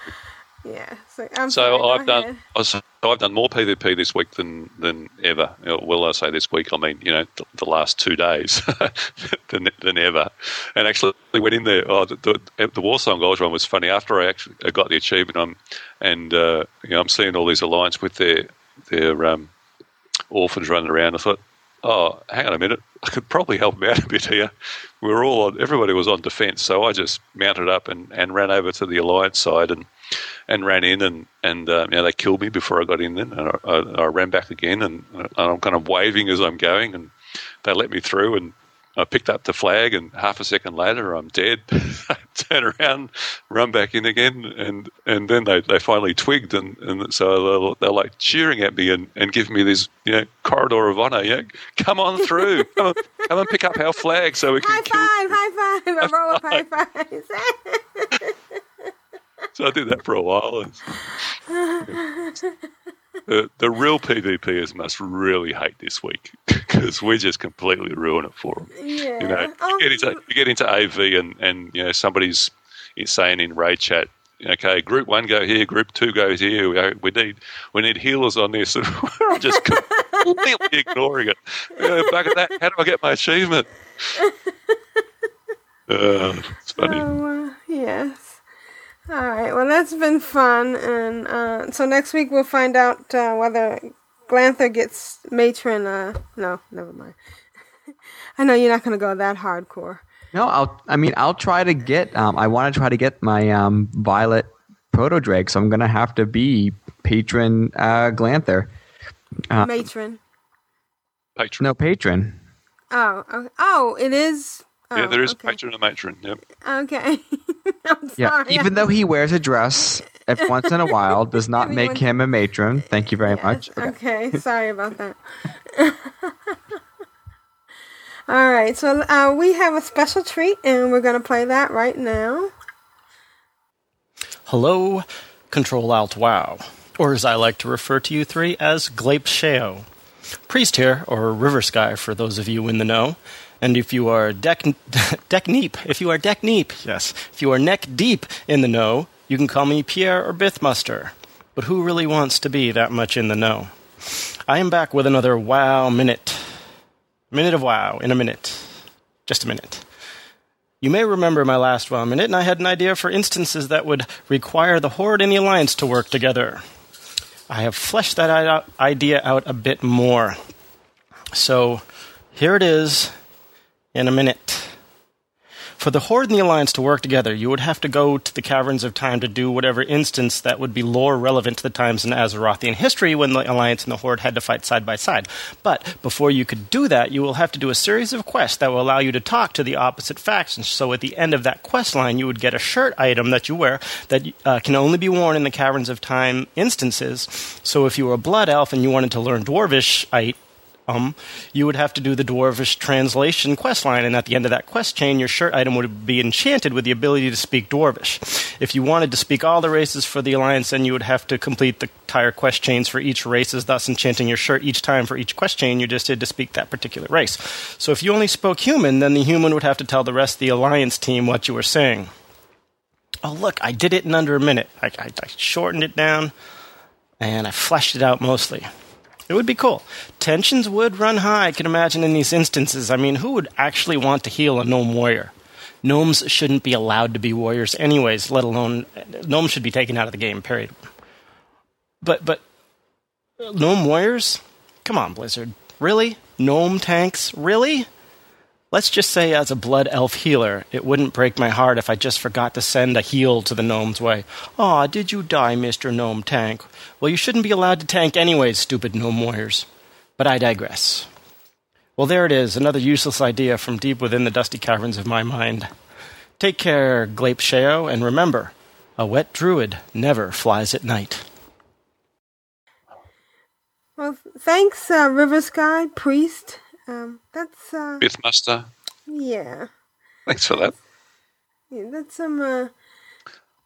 Yeah. So, I'm so sorry, I've done. I was, I've done more PvP this week than than ever. Well, I say this week. I mean, you know, the, the last two days than than ever. And actually, we went in there. Oh, the, the, the Warsong Gulch one was funny. After I actually I got the achievement, I'm and uh, you know, I'm seeing all these alliance with their their um, orphans running around. I thought, oh, hang on a minute. I could probably help them out a bit here. We were all on, everybody was on defence, so I just mounted up and, and ran over to the alliance side and and ran in and and um, you know, they killed me before I got in. Then and I, I, I ran back again and, and I'm kind of waving as I'm going and they let me through and I picked up the flag and half a second later I'm dead. I turn around, run back in again, and, and then they, they finally twigged and, and so they're, they're like cheering at me and, and giving me this, you know, corridor of honor. Yeah, come on through, come, on, come and pick up our flag so we can high kill five, you. High five, roll up high fives. So I did that for a while. The, the real PvPers must really hate this week because we just completely ruin it for them. Yeah. You know, um, you, get into, you get into A V and, and you know somebody's saying in raid chat, okay, group one go here, group two goes here. We, we need we need healers on this, and we're just completely ignoring it. Uh, back at that, how do I get my achievement? Uh, it's funny. Oh, uh, yes. All right, well, that's been fun, and uh, so next week we'll find out uh, whether Glanthor gets Matron, uh, no, never mind. I know you're not going to go that hardcore. No, I'll, I mean, I'll try to get, um, I want to try to get my um, Violet Proto-Drag, so I'm going to have to be Patron uh, Glanthor. Uh, matron. Patron. No, Patron. Oh, okay. Oh, it is... Oh, yeah, there is okay. Patron and Matron, yep. Okay. I'm sorry. Yeah. Even though he wears a dress every once in a while, does not Everyone... make him a matron. Thank you very yes. much. Okay. okay, sorry about that. All right, so uh, we have a special treat, and we're going to play that right now. Hello, Control Alt Wow, or as I like to refer to you three as Glape-Sheo. Priest here, or River Sky for those of you in the know. And if you are deck deck neep, if you are deck neep, yes, if you are neck deep in the know, you can call me Pierre or Bithmuster. But who really wants to be that much in the know? I am back with another Wow Minute. Minute of Wow in a minute. Just a minute. You may remember my last Wow Minute, and I had an idea for instances that would require the Horde and the Alliance to work together. I have fleshed that idea out a bit more. So, here it is... in a minute. For the Horde and the Alliance to work together, you would have to go to the Caverns of Time to do whatever instance that would be lore relevant to the times in Azerothian history when the Alliance and the Horde had to fight side by side. But before you could do that, you will have to do a series of quests that will allow you to talk to the opposite factions. So at the end of that quest line, you would get a shirt item that you wear that uh, can only be worn in the Caverns of Time instances. So if you were a blood elf and you wanted to learn Dwarvishite, Um, you would have to do the Dwarvish translation quest line, and at the end of that quest chain, your shirt item would be enchanted with the ability to speak Dwarvish. If you wanted to speak all the races for the Alliance, then you would have to complete the entire quest chains for each races, thus enchanting your shirt each time for each quest chain you just did to speak that particular race. So if you only spoke human, then the human would have to tell the rest of the Alliance team what you were saying. Oh, look, I did it in under a minute. I, I, I shortened it down, and I fleshed it out mostly. It would be cool. Tensions would run high, I can imagine, in these instances. I mean, who would actually want to heal a gnome warrior? Gnomes shouldn't be allowed to be warriors anyways, let alone... Gnomes should be taken out of the game, period. But, but... Gnome warriors? Come on, Blizzard. Really? Gnome tanks? Really? Let's just say as a blood elf healer, it wouldn't break my heart if I just forgot to send a heal to the gnome's way. Aw, did you die, Mister Gnome Tank? Well, you shouldn't be allowed to tank anyways, stupid gnome warriors. But I digress. Well, there it is, another useless idea from deep within the dusty caverns of my mind. Take care, Glape, and remember, a wet druid never flies at night. Well, thanks, uh, Riversky, priest. Um, that's, uh... Beathmaster. Yeah. Thanks for that. Yeah, that's some, uh...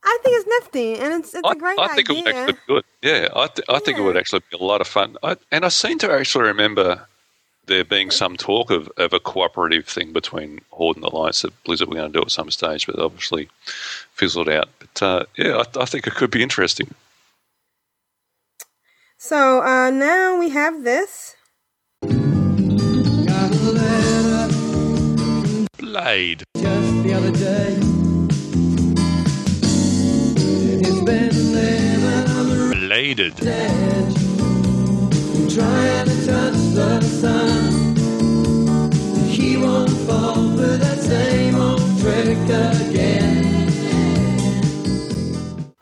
I think it's nifty, and it's it's I, a great idea. I think idea. It would actually be good. Yeah, I, th- I yeah. think it would actually be a lot of fun. I, and I seem to actually remember there being some talk of, of a cooperative thing between Horde and Alliance that Blizzard were going to do at some stage, but obviously fizzled out. But, uh, yeah, I, I think it could be interesting. So, uh, now we have this. Blade. Just the other day. Bladed. Trying to touch the sun. He won't fall for that same old trick again.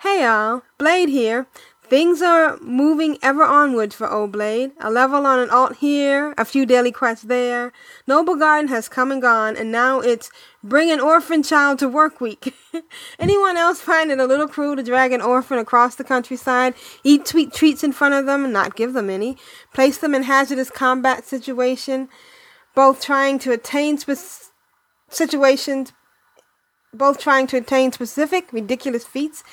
Hey y'all, Blade here. Things are moving ever onwards for Old Blade. A level on an alt here, a few daily quests there. Noble Garden has come and gone, and now it's Bring an Orphan Child to Work Week. Anyone else find it a little cruel to drag an orphan across the countryside, eat sweet treats in front of them and not give them any, place them in hazardous combat situation, both trying to attain spe- situations, both trying to attain specific, ridiculous feats,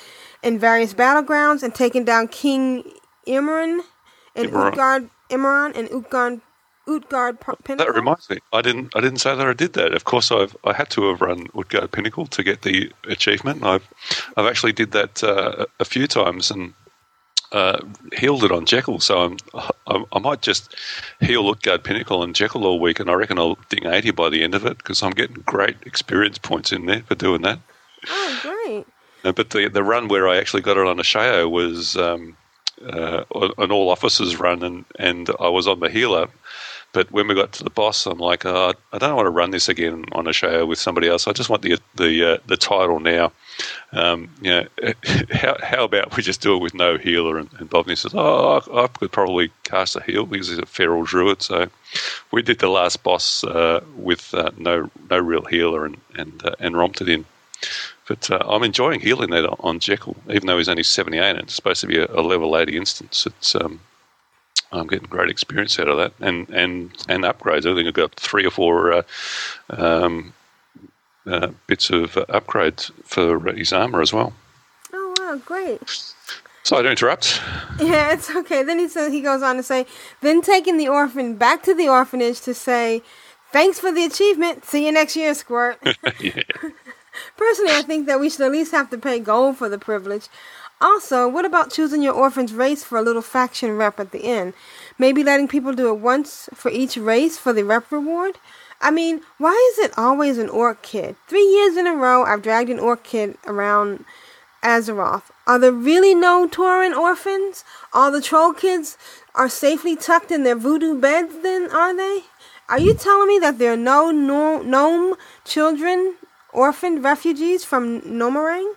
in various battlegrounds, and taking down King Imran and Utgard Imran and Utgard Utgard Pinnacle. That reminds me, I didn't I didn't say that I did that. Of course, I've I had to have run Utgard Pinnacle to get the achievement. And I've I've actually did that uh, a few times and uh, healed it on Jekyll. So I'm, I I might just heal Utgard Pinnacle and Jekyll all week, and I reckon I'll ding eighty by the end of it because I'm getting great experience points in there for doing that. Oh, great. No, but the the run where I actually got it on Ashayo was um, uh, an all officers run, and, and I was on the healer. But when we got to the boss, I'm like, oh, I don't want to run this again on Ashayo with somebody else. I just want the the uh, the title now. Um, you know, how how about we just do it with no healer? And, and Bovni says, oh, I, I could probably cast a heal because he's a feral druid. So we did the last boss uh, with uh, no no real healer and and uh, and romped it in. But uh, I'm enjoying healing that on Jekyll, even though he's only seventy-eight and it's supposed to be a, a level eighty instance. It's um, I'm getting great experience out of that and and, and upgrades. I think I've got three or four uh, um, uh, bits of upgrades for his armour as well. Oh, wow, great. Sorry to interrupt. Yeah, it's okay. Then he says, he goes on to say, then taking the orphan back to the orphanage to say, thanks for the achievement. See you next year, Squirt. Yeah. Personally, I think that we should at least have to pay gold for the privilege. Also, what about choosing your orphan's race for a little faction rep at the end? Maybe letting people do it once for each race for the rep reward? I mean, why is it always an orc kid? Three years in a row, I've dragged an orc kid around Azeroth. Are there really no Tauren orphans? All the troll kids are safely tucked in their voodoo beds then, are they? Are you telling me that there are no gnome children orphaned refugees from Nomerang?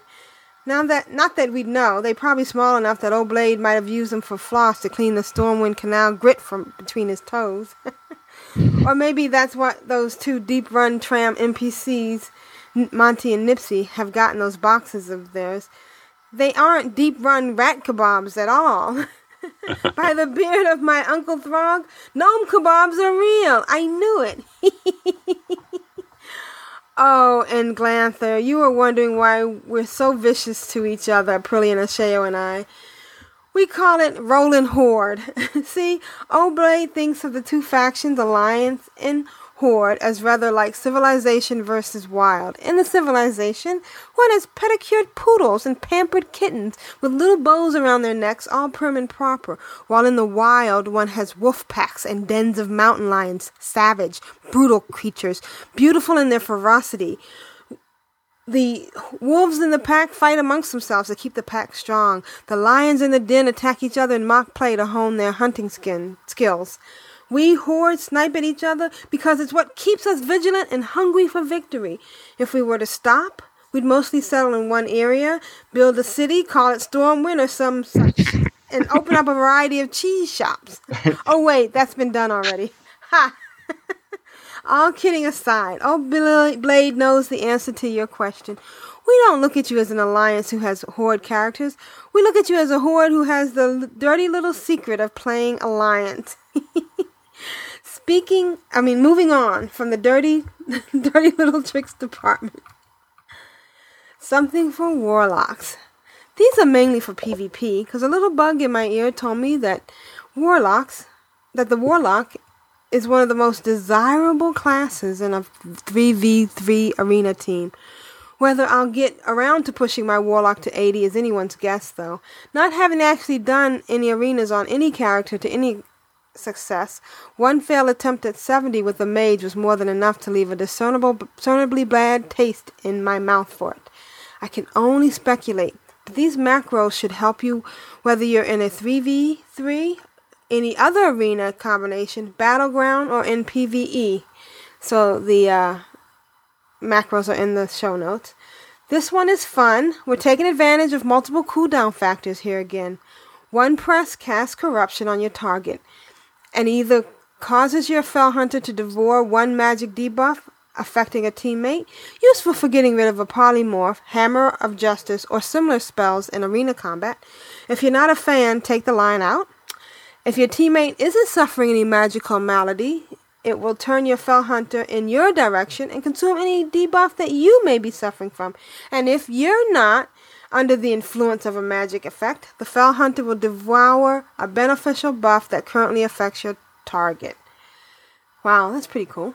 Now that, not that we'd know, they probably small enough that old Blade might have used them for floss to clean the Stormwind Canal grit from between his toes. Or maybe that's what those two deep-run tram N P Cs, Monty and Nipsey, have gotten those boxes of theirs. They aren't deep-run rat kebabs at all. By the beard of my Uncle Throg, gnome kebabs are real. I knew it. Oh, and Glanthor, you were wondering why we're so vicious to each other, Aprillian, Ashayo, and I. We call it Rolling Horde. See, Old Blade thinks of the two factions, Alliance and Horde, as rather like civilization versus wild. In the civilization, one has pedicured poodles and pampered kittens with little bows around their necks, all prim and proper, while in the wild one has wolf packs and dens of mountain lions, savage, brutal creatures, beautiful in their ferocity. The wolves in the pack fight amongst themselves to keep the pack strong. The lions in the den attack each other in mock play to hone their hunting skin skills. We hordes snipe at each other because it's what keeps us vigilant and hungry for victory. If we were to stop, we'd mostly settle in one area, build a city, call it Stormwind or some such, and open up a variety of cheese shops. Oh, wait, that's been done already. Ha! All kidding aside, old Blade knows the answer to your question. We don't look at you as an alliance who has horde characters. We look at you as a horde who has the l- dirty little secret of playing alliance. Speaking, I mean, moving on from the dirty, dirty little tricks department. Something for warlocks. These are mainly for PvP, because a little bug in my ear told me that warlocks, that the warlock is one of the most desirable classes in a three v three arena team. Whether I'll get around to pushing my warlock to eighty is anyone's guess, though. Not having actually done any arenas on any character to any success. One failed attempt at seventy with a mage was more than enough to leave a discernible, discernibly bad taste in my mouth for it. I can only speculate, but these macros should help you whether you're in a three v three, any other arena combination, battleground, or in PvE. So the uh, macros are in the show notes. This one is fun. We're taking advantage of multiple cooldown factors here again. One press casts corruption on your target, and either causes your fell hunter to devour one magic debuff, affecting a teammate, useful for getting rid of a polymorph, hammer of justice, or similar spells in arena combat. If you're not a fan, take the line out. If your teammate isn't suffering any magical malady, it will turn your fell hunter in your direction and consume any debuff that you may be suffering from. And if you're not under the influence of a magic effect, the fell hunter will devour a beneficial buff that currently affects your target. Wow, that's pretty cool.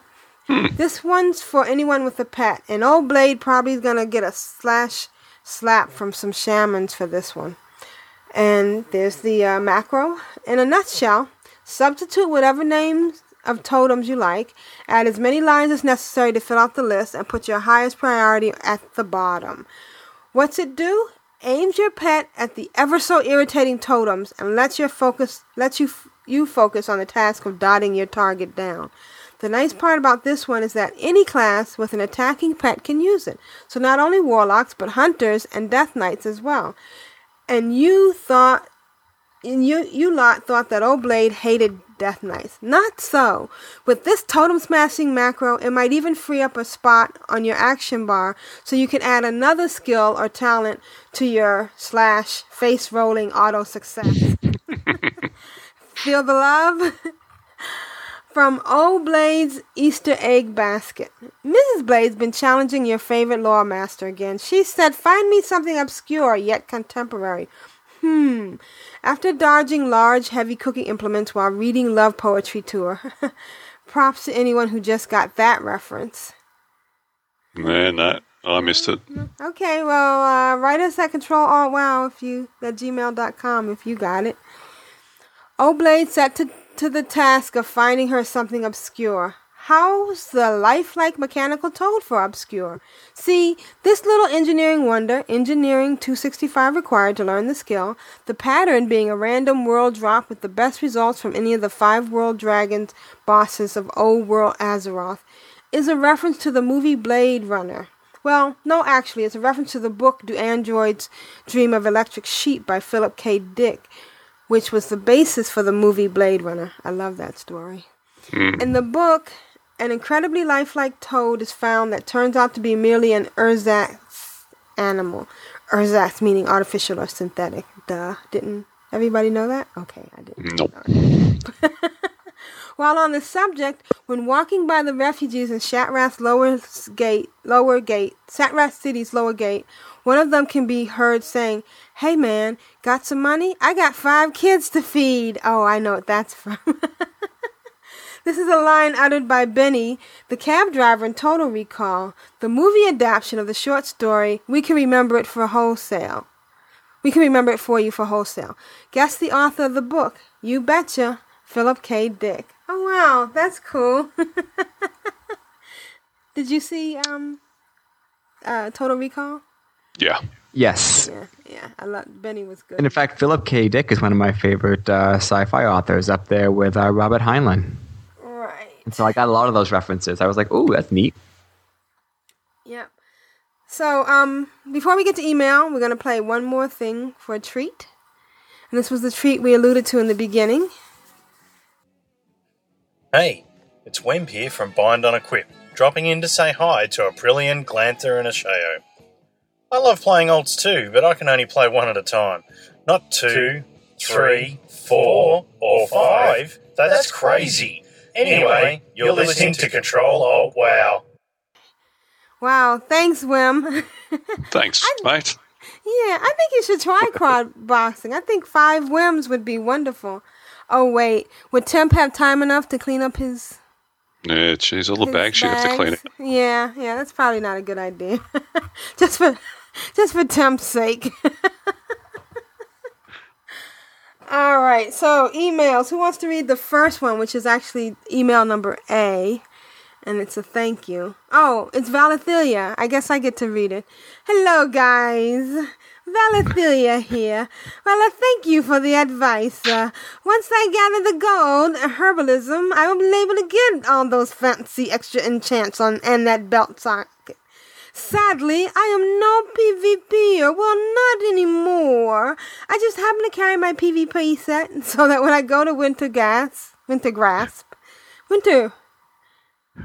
This one's for anyone with a pet, and old Blade probably is going to get a slash slap from some shamans for this one. And there's the uh, macro. In a nutshell, substitute whatever names of totems you like, add as many lines as necessary to fill out the list, and put your highest priority at the bottom. What's it do? Aims your pet at the ever so irritating totems and lets your focus lets you f- you focus on the task of dotting your target down. The nice part about this one is that any class with an attacking pet can use it. So not only warlocks, but hunters and death knights as well. And you thought and you you lot thought that old Blade hated death knights. Not so. With this totem smashing macro, it might even free up a spot on your action bar so you can add another skill or talent to your slash face rolling auto success. Feel the love? From Old Blade's Easter egg basket. Missus Blade's been challenging your favorite lore master again. She said, find me something obscure yet contemporary. Hmm. After dodging large, heavy cooking implements while reading love poetry to her. Props to anyone who just got that reference. No, no. I missed it. Okay, well, uh, write us at Control Alt Wow if you, at gmail dot com if you got it. Old Blade set to, to the task of finding her something obscure. How's the lifelike mechanical toad for obscure? See, this little engineering wonder, engineering two sixty-five required to learn the skill, the pattern being a random world drop with the best results from any of the five world dragons bosses of old world Azeroth, is a reference to the movie Blade Runner. Well, no, actually, it's a reference to the book Do Androids Dream of Electric Sheep by Philip K. Dick, which was the basis for the movie Blade Runner. I love that story. Mm. In the book, an incredibly lifelike toad is found that turns out to be merely an ersatz animal. Ersatz meaning artificial or synthetic. Duh. Didn't everybody know that? Okay, I didn't. Nope. Right. While on the subject, when walking by the refugees in Shattrath's lower gate, lower gate, Shattrath City's lower gate, one of them can be heard saying, "Hey man, got some money? I got five kids to feed." Oh, I know what that's from. This is a line uttered by Benny, the cab driver in Total Recall, the movie adaptation of the short story We Can Remember It for Wholesale. We Can Remember It For You for Wholesale. Guess the author of the book. You betcha, Philip K. Dick. Oh, wow, that's cool. Did you see um, uh, Total Recall? Yeah. Yes. Yeah, yeah. I love, Benny was good. And in fact, Philip K. Dick is one of my favorite uh, sci-fi authors, up there with uh, Robert Heinlein. Right. And so I got a lot of those references. I was like, "Ooh, that's neat." Yep. So um, before we get to email, we're going to play one more thing for a treat. And this was the treat we alluded to in the beginning. Hey, it's Wemp here from Bind on Equip, dropping in to say hi to Aprillian, Glanthor, and Ashayo. I love playing alts too, but I can only play one at a time. Not two, two three, four, or five. That's, that's crazy. Anyway, you're listening to Control Alt Wow. Wow, thanks, Wim. Thanks, I, mate. Yeah, I think you should try crowd boxing. I think five Wims would be wonderful. Oh, wait. Would Temp have time enough to clean up his... Yeah, she's a little bag she has to clean it. Yeah, yeah, that's probably not a good idea. just for just for Temp's sake. All right, so emails. Who wants to read the first one, which is actually email number A, and it's a thank you. Oh, it's Valithria. I guess I get to read it. Hello, guys. Valithria here. Well, I thank you for the advice. Uh, once I gather the gold, herbalism, I will be able to get all those fancy extra enchants on and that belt socket. Sadly, I am no PvPer. Well, not anymore. I just happen to carry my PvP set so that when I go to Wintergrasp, Wintergrasp, Winter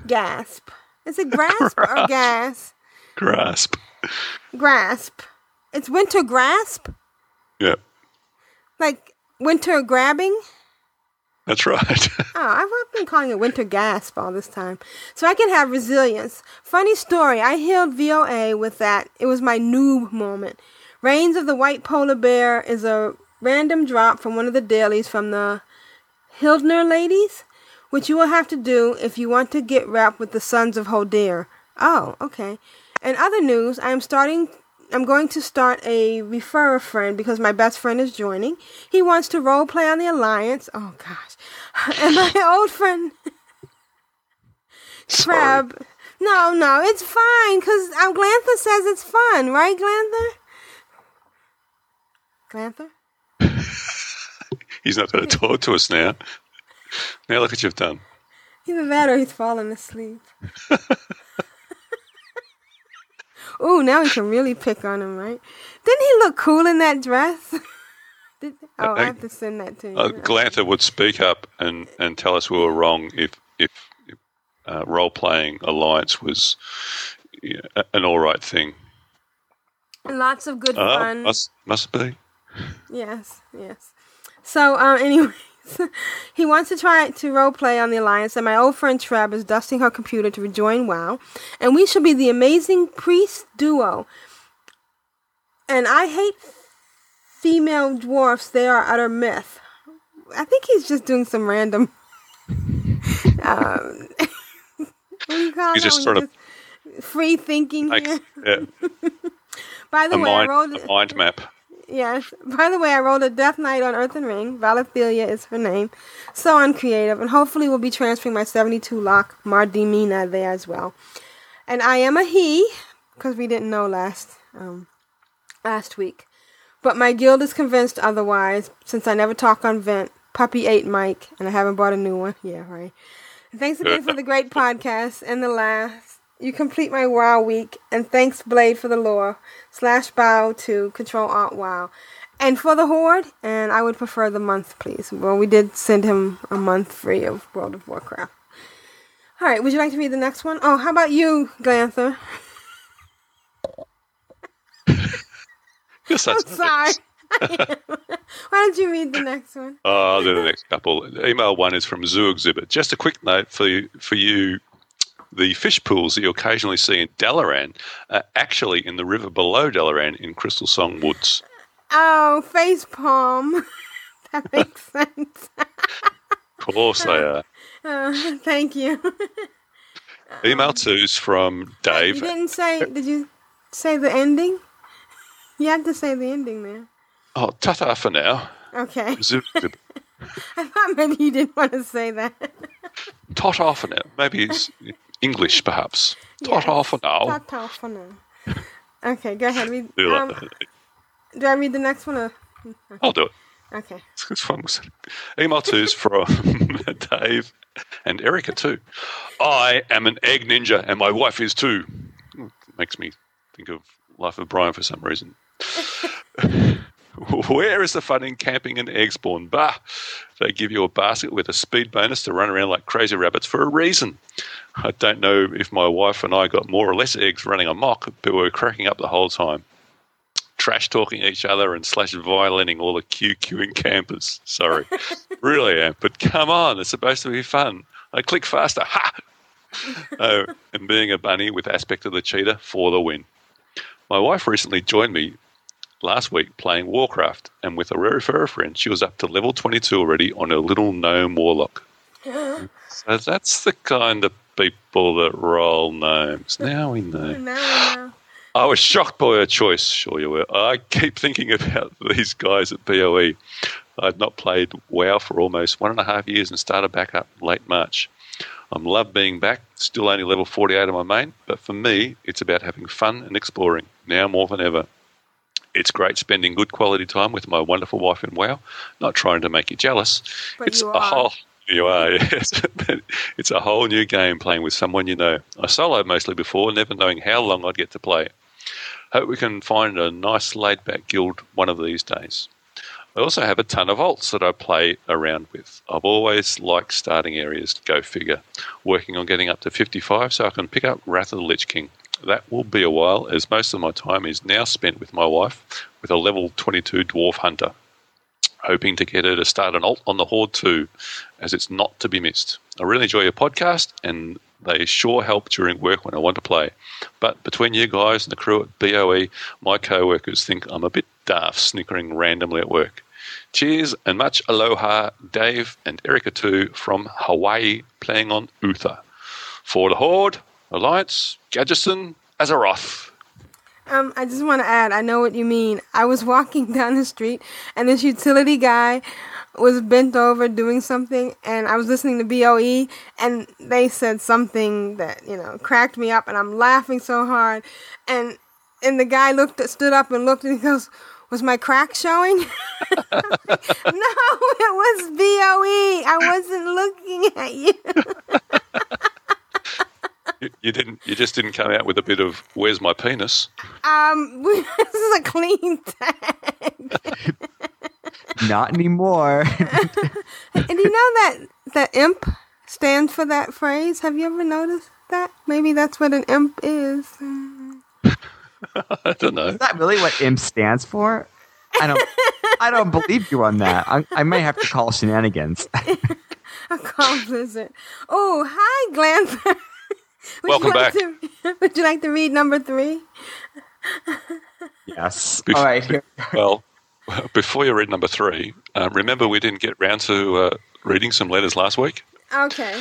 Gasp. Is it grasp or gas? Grasp. Grasp. It's winter grasp? Yeah. Like winter grabbing? That's right. Oh, I've been calling it winter gasp all this time. So I can have resilience. Funny story, I healed V O A with that. It was my noob moment. Reigns of the White Polar Bear is a random drop from one of the dailies from the Hildner ladies, which you will have to do if you want to get rep with the Sons of Hodor. Oh, okay. In other news, I am starting... I'm going to start a refer a friend because my best friend is joining. He wants to roleplay on the Alliance. Oh, gosh. And my old friend... Crab. No, no, it's fine because um, Glanthor says it's fun. Right, Glanthor? Glanthor? He's not going to talk to us now. Now look what you've done. Either that or he's fallen asleep. Ooh, now we can really pick on him, right? Didn't he look cool in that dress? Did, oh, I have to send that to you. Uh, Glanthor would speak up and, and tell us we were wrong if if, if uh, role-playing Alliance was you know, an all-right thing. And lots of good uh, fun. Must, must be. Yes, yes. So, uh, anyway. He wants to try to roleplay on the Alliance, and my old friend Treb is dusting her computer to rejoin WoW, and we shall be the amazing priest duo. And I hate female dwarfs, they are utter myth. I think he's just doing some random... um, what do you call he's that? Just sort he's of... Just free thinking like, here. Yeah. By the a way, mind, I rolled... A mind map. Yes. By the way, I rolled a Death Knight on Earthen Ring. Valithria is her name. So uncreative. And hopefully we'll be transferring my seventy-two lock Mardimina there as well. And I am a he, because we didn't know last um, last week. But my guild is convinced otherwise, since I never talk on Vent. Puppy ate Mike, and I haven't bought a new one. Yeah, right. And thanks again for the great podcast and the last You complete my WoW week, and thanks Blade for the lore, slash bow to Control Alt Wow. And for the Horde, and I would prefer the month, please. Well, we did send him a month free of World of Warcraft. All right, would you like to read the next one? Oh, how about you, Glanthor? I'm sorry. I am. Why don't you read the next one? Oh, I'll do the next couple. Email one is from Zoo Exhibit. Just a quick note for you, for you. The fish pools that you occasionally see in Dalaran are actually in the river below Dalaran in Crystal Song Woods. Oh, facepalm. That makes sense. Of course they are. Oh, thank you. Email two is from Dave. You didn't say, did you say the ending? You had to say the ending there. Oh, ta-ta for now. Okay. I thought maybe you didn't want to say that. Ta-ta for now. Maybe it's English, perhaps. Yes. Ta-ta for now. Ta-ta for now. Okay, go ahead. Read, do, um, like do I read the next one? Or? Okay. I'll do it. Okay. This one was email two is from Dave and Erica too. I am an egg ninja and my wife is too. Makes me think of Life of Brian for some reason. Where is the fun in camping and egg spawn? Bah! They give you a basket with a speed bonus to run around like crazy rabbits for a reason. I don't know if my wife and I got more or less eggs running amok, but we were cracking up the whole time. Trash talking each other and slash violining all the QQing campers. Sorry. Really am. But come on, it's supposed to be fun. I click faster. Ha! Oh, and being a bunny with aspect of the cheetah for the win. My wife recently joined me last week playing Warcraft, and with a rare fur friend, she was up to level twenty-two already on her little gnome warlock. So that's the kind of people that roll gnomes. Now we know. Now we know. I was shocked by her choice. Sure you were. I keep thinking about these guys at B O E. I'd not played WoW for almost one and a half years and started back up late March. I love being back, still only level forty-eight on my main, but for me, it's about having fun and exploring, now more than ever. It's great spending good quality time with my wonderful wife in WoW, not trying to make you jealous. But it's you are. A whole, you are, yes. It's a whole new game playing with someone you know. I soloed mostly before, never knowing how long I'd get to play. Hope we can find a nice laid-back guild one of these days. I also have a ton of alts that I play around with. I've always liked starting areas, go figure. Working on getting up to fifty-five so I can pick up Wrath of the Lich King. That will be a while, as most of my time is now spent with my wife with a level twenty-two Dwarf Hunter. Hoping to get her to start an alt on the Horde too, as it's not to be missed. I really enjoy your podcast, and they sure help during work when I want to play. But between you guys and the crew at B O E, my co-workers think I'm a bit daft snickering randomly at work. Cheers and much aloha, Dave and Erica too, from Hawaii, playing on Uther. For the Horde, Alliance, Gadgeson, Azeroth. Um, I just want to add, I know what you mean. I was walking down the street, and this utility guy was bent over doing something, and I was listening to B O E, and they said something that, you know, cracked me up, and I'm laughing so hard, and and the guy looked, stood up and looked, and he goes, was my crack showing? No, it was B O E. I wasn't looking at you. you. You didn't. You just didn't come out with a bit of "Where's my penis?" Um, this is a clean tag. Not anymore. And do you know that that imp stands for that phrase? Have you ever noticed that? Maybe that's what an imp is. I don't know. Is that really what imp stands for? I don't. I don't believe you on that. I, I may have to call shenanigans. I'll call Blizzard. Oh, hi, Glanthor. Welcome back. To, would you like to read number three? Yes. Bef- All right. Here. Well. Before you read number three, uh, remember we didn't get round to uh, reading some letters last week. Okay.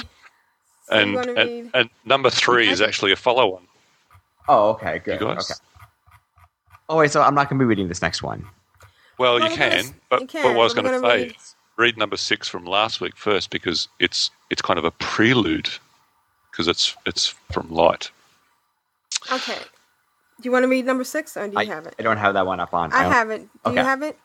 So and, and, read... and number three is actually a follow-on. Oh, okay, good. Okay. Oh, wait, so I'm not going to be reading this next one. Well, well you, can, but, you can, but what I was going to say read... is read number six from last week first because it's it's kind of a prelude because it's, it's from Light. Okay. Do you want to read number six, or do you I, have it? I don't have that one up on. I, I have it. Do okay. you have it?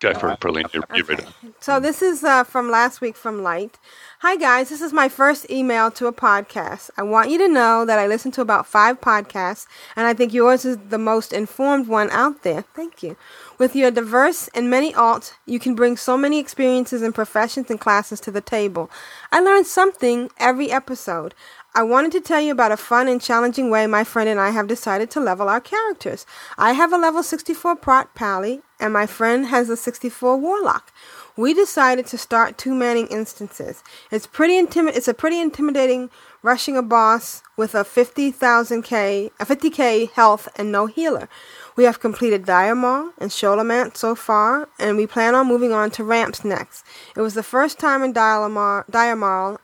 Go for it, Aprillian. You're, you're okay. So this is uh, from last week from Light. Hi, guys. This is my first email to a podcast. I want you to know that I listen to about five podcasts, and I think yours is the most informed one out there. Thank you. With your diverse and many alts, you can bring so many experiences and professions and classes to the table. I learn something every episode. I wanted to tell you about a fun and challenging way my friend and I have decided to level our characters. I have a level sixty-four Prot Pally, and my friend has a sixty-four Warlock. We decided to start two-manning instances. It's pretty intimi- It's a pretty intimidating rushing a boss with a fifty thousand K, a fifty K health and no healer. We have completed Dire Maul and Sholomance so far, and we plan on moving on to ramps next. It was the first time in Dire Maul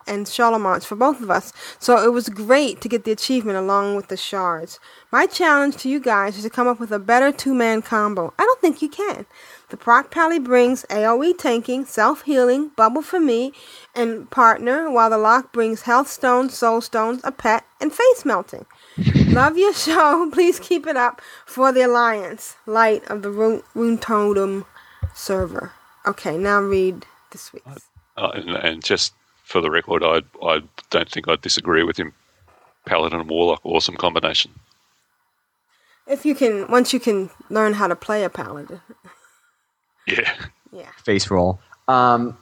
and Sholomance for both of us, so it was great to get the achievement along with the shards. My challenge to you guys is to come up with a better two-man combo. I don't think you can. The Proc Pally brings A O E tanking, self-healing, bubble for me, and partner, while the lock brings health stones, soul stones, a pet, and face melting. Love your show. Please keep it up for the Alliance. Light of the Rune, Rune Totem server. Okay, now read this week. Uh, and, and just for the record, I I don't think I disagree with him. Paladin and Warlock, awesome combination. If you can, once you can learn how to play a Paladin. Yeah. Yeah. Face roll. Um,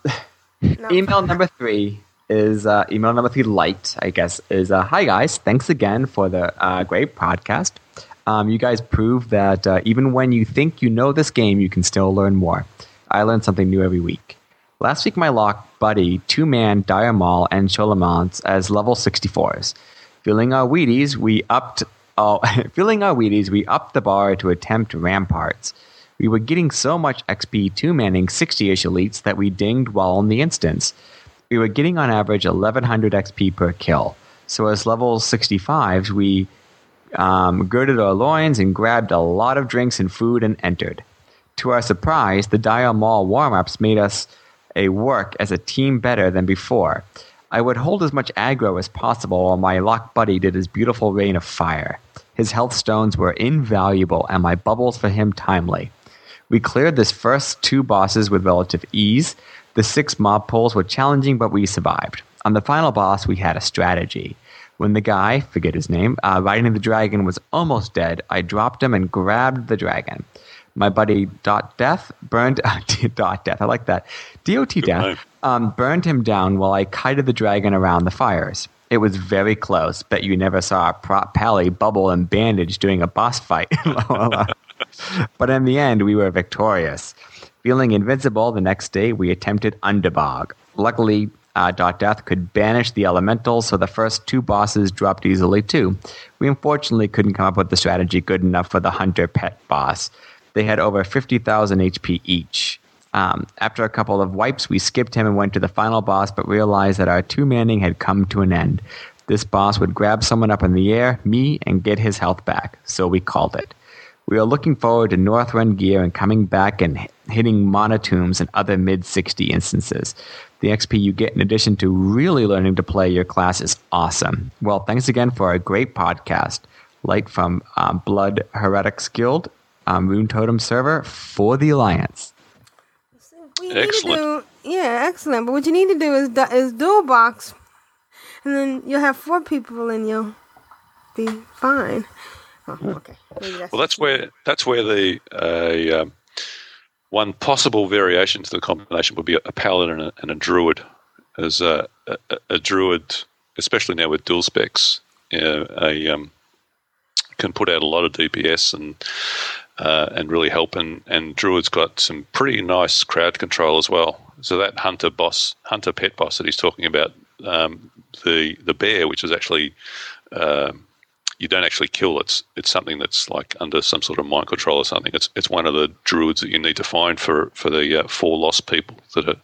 no. Email number three. Is uh, email number three Light, I guess, is uh, hi guys, thanks again for the uh, great podcast. Um, you guys prove that uh, even when you think you know this game, you can still learn more. I learn something new every week. Last week, my lock buddy, two-man Dire Maul and Sholomance as level sixty-fours. Filling our Wheaties, we upped. Oh, filling our Wheaties, we upped the bar to attempt ramparts. We were getting so much X P two-manning sixty-ish elites that we dinged while on the instance. We were getting on average eleven hundred X P per kill. So as level sixty-fives, we um, girded our loins and grabbed a lot of drinks and food and entered. To our surprise, the Dire Maul warm-ups made us a work as a team better than before. I would hold as much aggro as possible while my lock buddy did his beautiful rain of fire. His health stones were invaluable and my bubbles for him timely. We cleared this first two bosses with relative ease. The six mob pulls were challenging, but we survived. On the final boss, we had a strategy. When the guy, forget his name, uh, riding the dragon was almost dead, I dropped him and grabbed the dragon. My buddy Dot Death burned... Dot Death, I like that. Dot Death um, burned him down while I kited the dragon around the fires. It was very close, but you never saw a Prop Pally bubble and bandage during a boss fight. But in the end, we were victorious. Feeling invincible, the next day we attempted Underbog. Luckily, uh, Dot Death could banish the elementals, so the first two bosses dropped easily too. We unfortunately couldn't come up with the strategy good enough for the Hunter Pet boss. They had over fifty thousand H P each. Um, after a couple of wipes, we skipped him and went to the final boss, but realized that our two-manning had come to an end. This boss would grab someone up in the air, me, and get his health back, so we called it. We are looking forward to Northrend gear and coming back and hitting Monotooms and other mid sixty instances. The X P you get in addition to really learning to play your class is awesome. Well, thanks again for a great podcast. Light from um, Blood Heretics Guild, um, Rune Totem server for the Alliance. Excellent. Do, yeah, excellent. But what you need to do is, du- is dual box, and then you'll have four people and you'll be fine. Oh, okay. That's well, that's where that's where the uh, um, one possible variation to the combination would be a paladin and a, and a druid. As a, a, a druid, especially now with dual specs, uh, a um, can put out a lot of D P S and uh, and really help. And, and druid's got some pretty nice crowd control as well. So that hunter boss, hunter pet boss that he's talking about, um, the the bear, which is actually. Um, You don't actually kill. It's it's something that's like under some sort of mind control or something. It's it's one of the druids that you need to find for for the uh, four lost people that are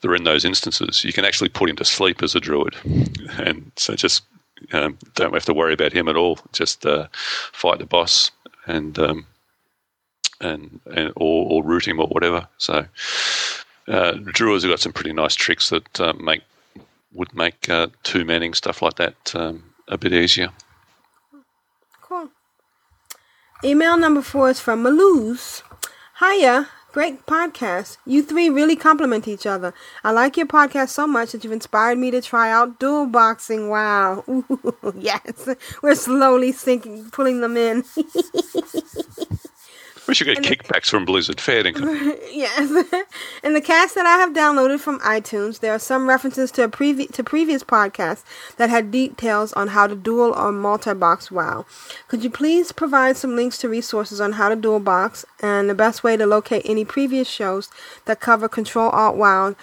that are in those instances. You can actually put him to sleep as a druid, and so just um, don't have to worry about him at all. Just uh, fight the boss and um, and and or, or root him or whatever. So uh, druids have got some pretty nice tricks that uh, make would make uh, two manning stuff like that um, a bit easier. Email number four is from Malouz. Hiya. Great podcast. You three really compliment each other. I like your podcast so much that you've inspired me to try out dual boxing. Wow. Ooh, yes. We're slowly sinking, pulling them in. We should get and kickbacks the, from Blizzard. Fair income. Yes. In the cast that I have downloaded from iTunes, there are some references to a previ- to previous podcasts that had details on how to dual or multi-box WoW. Could you please provide some links to resources on how to dual box and the best way to locate any previous shows that cover Control Alt WoW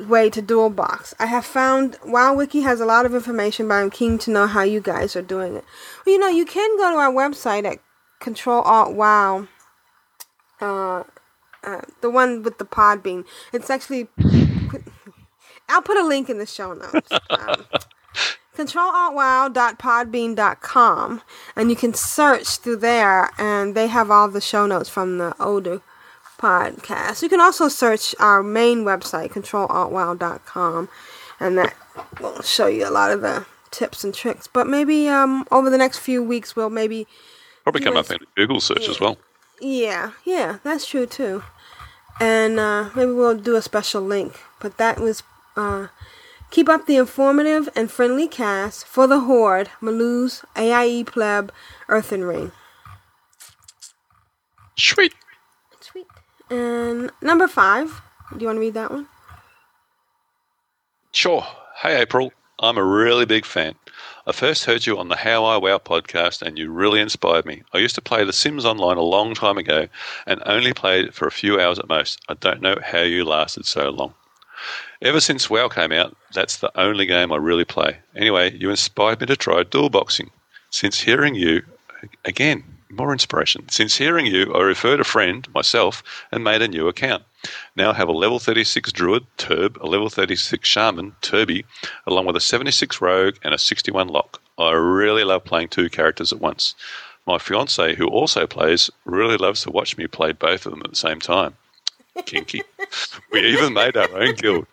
way to dual box? I have found WoW Wiki has a lot of information, but I'm keen to know how you guys are doing it. Well, you know, you can go to our website at Control Alt WoW. Uh, uh, the one with the pod bean. It's actually... I'll put a link in the show notes. Um, control alt wow dot podbean dot com, and you can search through there, and they have all the show notes from the older podcast. You can also search our main website, control alt wow dot com, and that will show you a lot of the tips and tricks. But maybe um, over the next few weeks, we'll maybe... Probably come up in Google search yeah. as well. Yeah, yeah, that's true too. And uh, maybe we'll do a special link. But that was uh, keep up the informative and friendly cast for the Horde, Malus, A I E Pleb, Earthen Ring. Sweet. Sweet. And number five, do you want to read that one? Sure. Hey, April. I'm a really big fan. I first heard you on the How I WoW podcast, and you really inspired me. I used to play The Sims Online a long time ago and only played it for a few hours at most. I don't know how you lasted so long. Ever since WoW came out, that's the only game I really play. Anyway, you inspired me to try dual boxing. Since hearing you, again, more inspiration. Since hearing you, I referred a friend, myself, and made a new account. Now I have a level thirty-six Druid, Turb, a level thirty-six Shaman, Turby, along with a seventy-six Rogue and a sixty-one Lock. I really love playing two characters at once. My fiancée, who also plays, really loves to watch me play both of them at the same time. Kinky. We even made our own guild.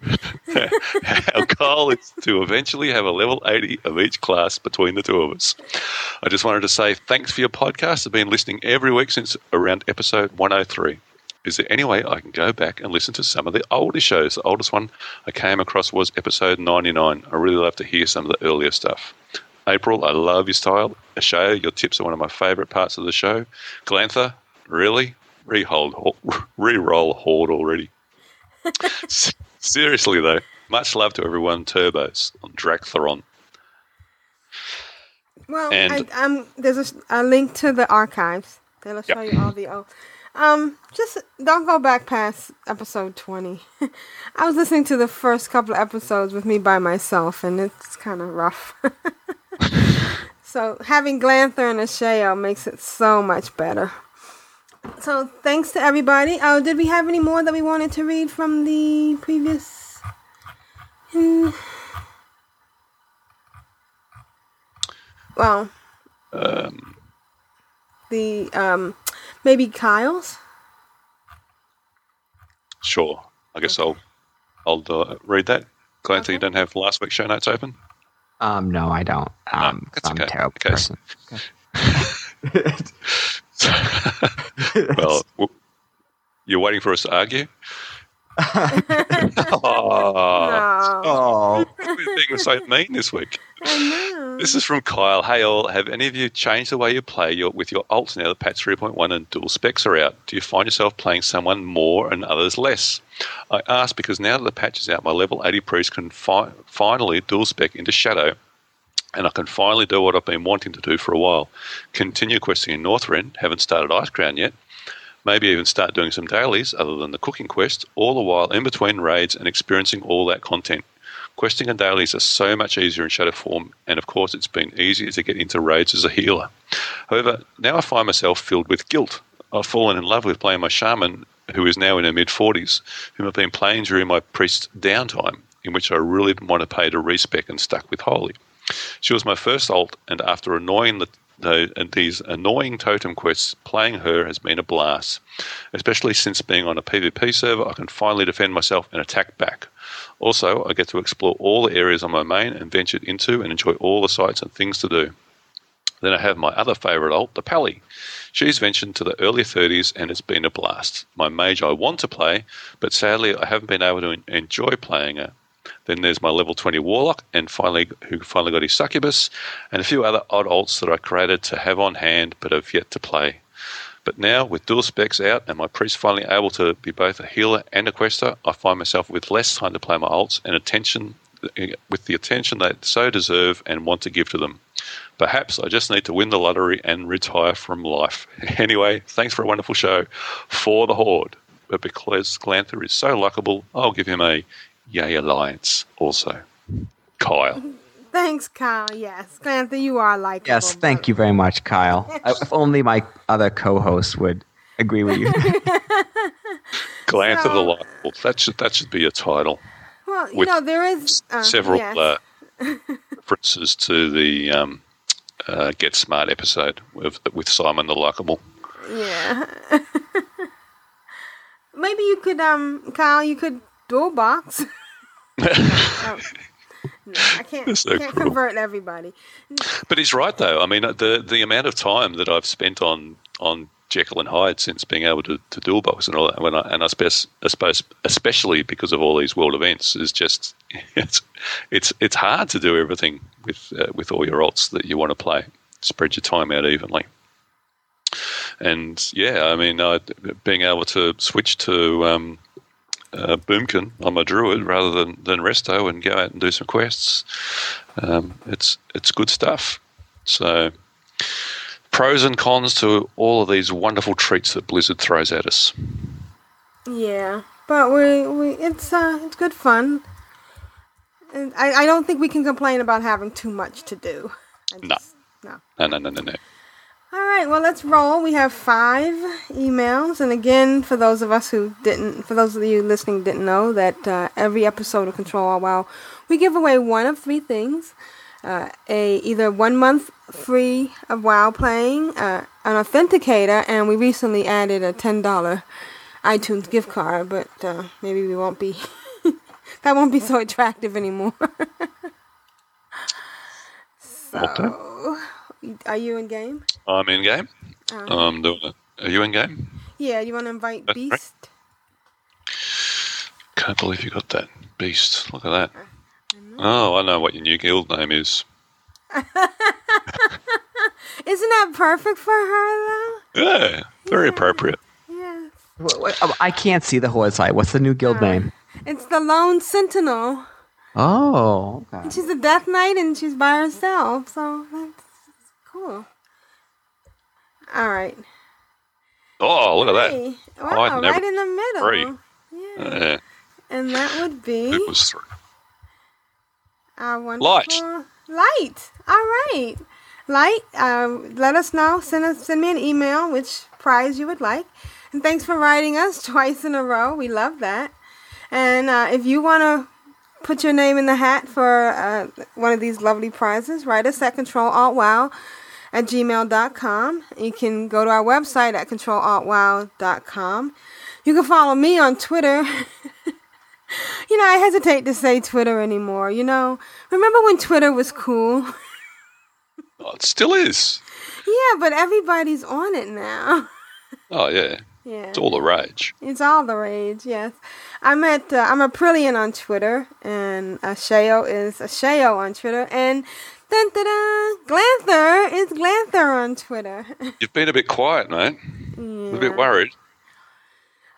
Our goal is to eventually have a level eighty of each class between the two of us. I just wanted to say thanks for your podcast. I've been listening every week since around episode one oh three. Is there any way I can go back and listen to some of the older shows? The oldest one I came across was episode ninety-nine. I really love to hear some of the earlier stuff. April, I love your style. Ashayo, your tips are one of my favourite parts of the show. Glanthor, really? Rehold, re-roll Horde already. Seriously, though, much love to everyone. Turbos on Draktheron. Well, and, I, um, there's a, a link to the archives. That'll show yep. you all the old... Um, just don't go back past episode twenty. I was listening to the first couple of episodes with me by myself, and it's kind of rough. So having Glanthor and Ashayo makes it so much better. So thanks to everybody. Oh, did we have any more that we wanted to read from the previous? Hmm. Well, um, the um. Maybe Kyle's? Sure. I guess okay. I'll I'll uh, read that. Glenn, okay. You don't have last week's show notes open? Um, no, I don't. Um, no, that's I'm okay. a terrible okay. person. Okay. Well, you're waiting for us to argue? Oh, no. We're being so mean this week. I know. This is from Kyle. Hey all, have any of you changed the way you play your, with your alts now that patch three point one and dual specs are out? Do you find yourself playing someone more and others less? I ask because now that the patch is out, my level eighty priest can fi- finally dual spec into Shadow, and I can finally do what I've been wanting to do for a while. Continue questing in Northrend, haven't started Ice Crown yet. Maybe even start doing some dailies other than the cooking quest, all the while in between raids and experiencing all that content. Questing and dailies are so much easier in Shadow form, and of course it's been easier to get into raids as a healer. However, now I find myself filled with guilt. I've fallen in love with playing my shaman, who is now in her mid-forties, whom I've been playing during my priest downtime, in which I really want to pay to respec and stuck with Holy. She was my first alt, and after annoying the The, and these annoying totem quests, playing her has been a blast, especially since being on a PvP server. I can finally defend myself and attack back. Also, I get to explore all the areas on my main and ventured into and enjoy all the sights and things to do. Then I have my other favourite alt, the Pally. She's ventured to the early thirties and it's been a blast. My mage I want to play, but sadly I haven't been able to enjoy playing her. Then there's my level twenty Warlock, and finally who finally got his Succubus, and a few other odd alts that I created to have on hand but have yet to play. But now, with dual specs out and my priest finally able to be both a healer and a quester, I find myself with less time to play my alts and attention with the attention they so deserve and want to give to them. Perhaps I just need to win the lottery and retire from life. Anyway, thanks for a wonderful show for the Horde. But because Glanthor is so likable, I'll give him a Yay Alliance also. Kyle. Thanks, Kyle. Yes, Glanthor, you are likable. Yes, thank you very much, Kyle. If only my other co-hosts would agree with you. Glanthor so, the likable. That should, that should be a title. Well, you know, there is uh, several yes. uh, references to the um, uh, Get Smart episode with, with Simon the Likeable. Yeah. Maybe you could, um, Kyle, you could door box. oh. No, I can't, so can't convert everybody. But he's right, though. I mean, the the amount of time that I've spent on on Jekyll and Hyde since being able to, to dual box and all that, when I, and I suppose, I suppose especially because of all these world events, is just it's it's it's hard to do everything with uh, with all your alts that you want to play. Spread your time out evenly. And yeah, I mean, I, being able to switch to um, uh, Boomkin on my druid rather than, than Resto and go out and do some quests, um, it's it's good stuff. So. Pros and cons to all of these wonderful treats that Blizzard throws at us. Yeah, but we, we it's uh, it's good fun. And I, I don't think we can complain about having too much to do. Just, no. no. No, no, no, no, no. All right, well, let's roll. We have five emails. And again, for those of us who didn't, for those of you listening who didn't know, that uh, every episode of Control Alt Wow, we give away one of three things. Uh, a either one month free of WoW playing, uh, an authenticator, and we recently added a ten dollars iTunes gift card, but uh, maybe we won't be, that won't be so attractive anymore. So, okay. Are you in game? I'm in game. Uh, I'm doing it. Are you in game? Yeah, you want to invite That's Beast? Right. Can't believe you got that. Beast, look at that. Uh, Oh, I know what your new guild name is. Isn't that perfect for her, though? Yeah, very yeah. appropriate. Yes. Wait, wait, I can't see the Horde site. What's the new guild uh, name? It's the Lone Sentinel. Oh. Okay. And she's a Death Knight, and she's by herself, so that's cool. All right. Oh, look at hey. that. Wow, right in the middle. Yeah. yeah. And that would be... It was three. Our wonderful light. Light. All right. Light, uh, let us know. Send us, send me an email which prize you would like. And thanks for writing us twice in a row. We love that. And uh, if you want to put your name in the hat for uh, one of these lovely prizes, write us at controlaltwow at gmail dot com. You can go to our website at controlaltwow dot com. You can follow me on Twitter. You know, I hesitate to say Twitter anymore, you know. Remember when Twitter was cool? Oh, it still is. Yeah, but everybody's on it now. Oh, yeah. Yeah. It's all the rage. It's all the rage, yes. I'm at, uh, I'm Aprillian on Twitter, and Ashayo is Ashayo on Twitter, and dun-da-da, Glanthor is Glanthor on Twitter. You've been a bit quiet, mate. Yeah. I'm a bit worried.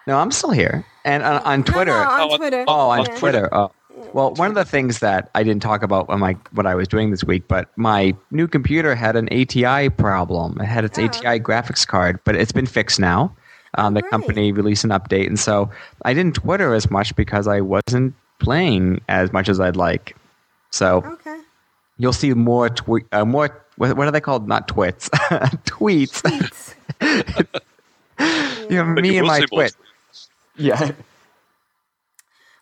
No, I'm still here. And on, on Twitter. No, no, on oh, Twitter. Oh, on yeah. Twitter. Oh. Well, one of the things that I didn't talk about when my, what I was doing this week, but my new computer had an A T I problem. It had its oh. A T I graphics card, but it's been fixed now. Um, the right. company released an update. And so I didn't Twitter as much because I wasn't playing as much as I'd like. So okay. You'll see more, twi- uh, more what, what are they called? Not twits. Tweets. Tweets. You know, me you and my twit. Yeah.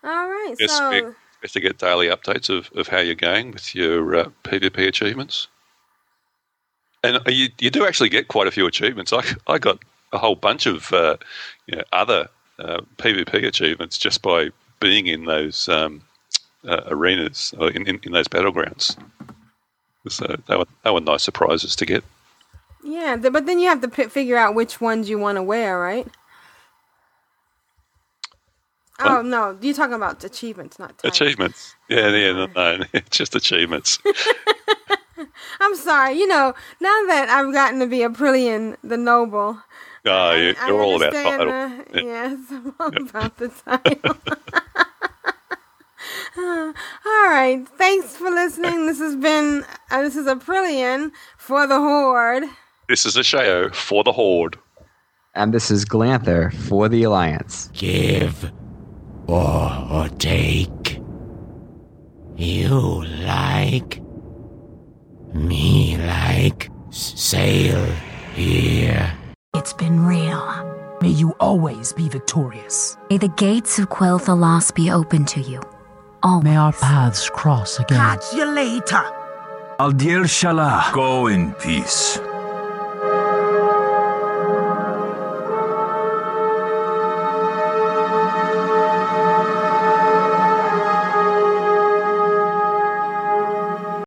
All right. So expect, expect to get daily updates of, of how you're going with your uh, PvP achievements, and you you do actually get quite a few achievements. I I got a whole bunch of uh, you know, other uh, PvP achievements just by being in those um, uh, arenas or in, in in those battlegrounds. It So that were, that were nice surprises to get. Yeah, but then you have to p- figure out which ones you want to wear, right? Oh, no, you're talking about achievements, not types. Achievements. Yeah, yeah, no, no, just achievements. I'm sorry. You know, now that I've gotten to be Aprillian the Noble. Oh, I, you're I all about title. The, yeah. Yes, I'm all yep. about the title. All right. Thanks for listening. This has been, uh, this is Aprillian for the Horde. This is Ashayo for the Horde. And this is Glanthor for the Alliance. Give. Or, or take. You like. Me like. Sail here. It's been real. May you always be victorious. May the gates of Quel Thalas be open to you. Always. May our paths cross again. Catch you later. Al-Dir Shalah. Go in peace.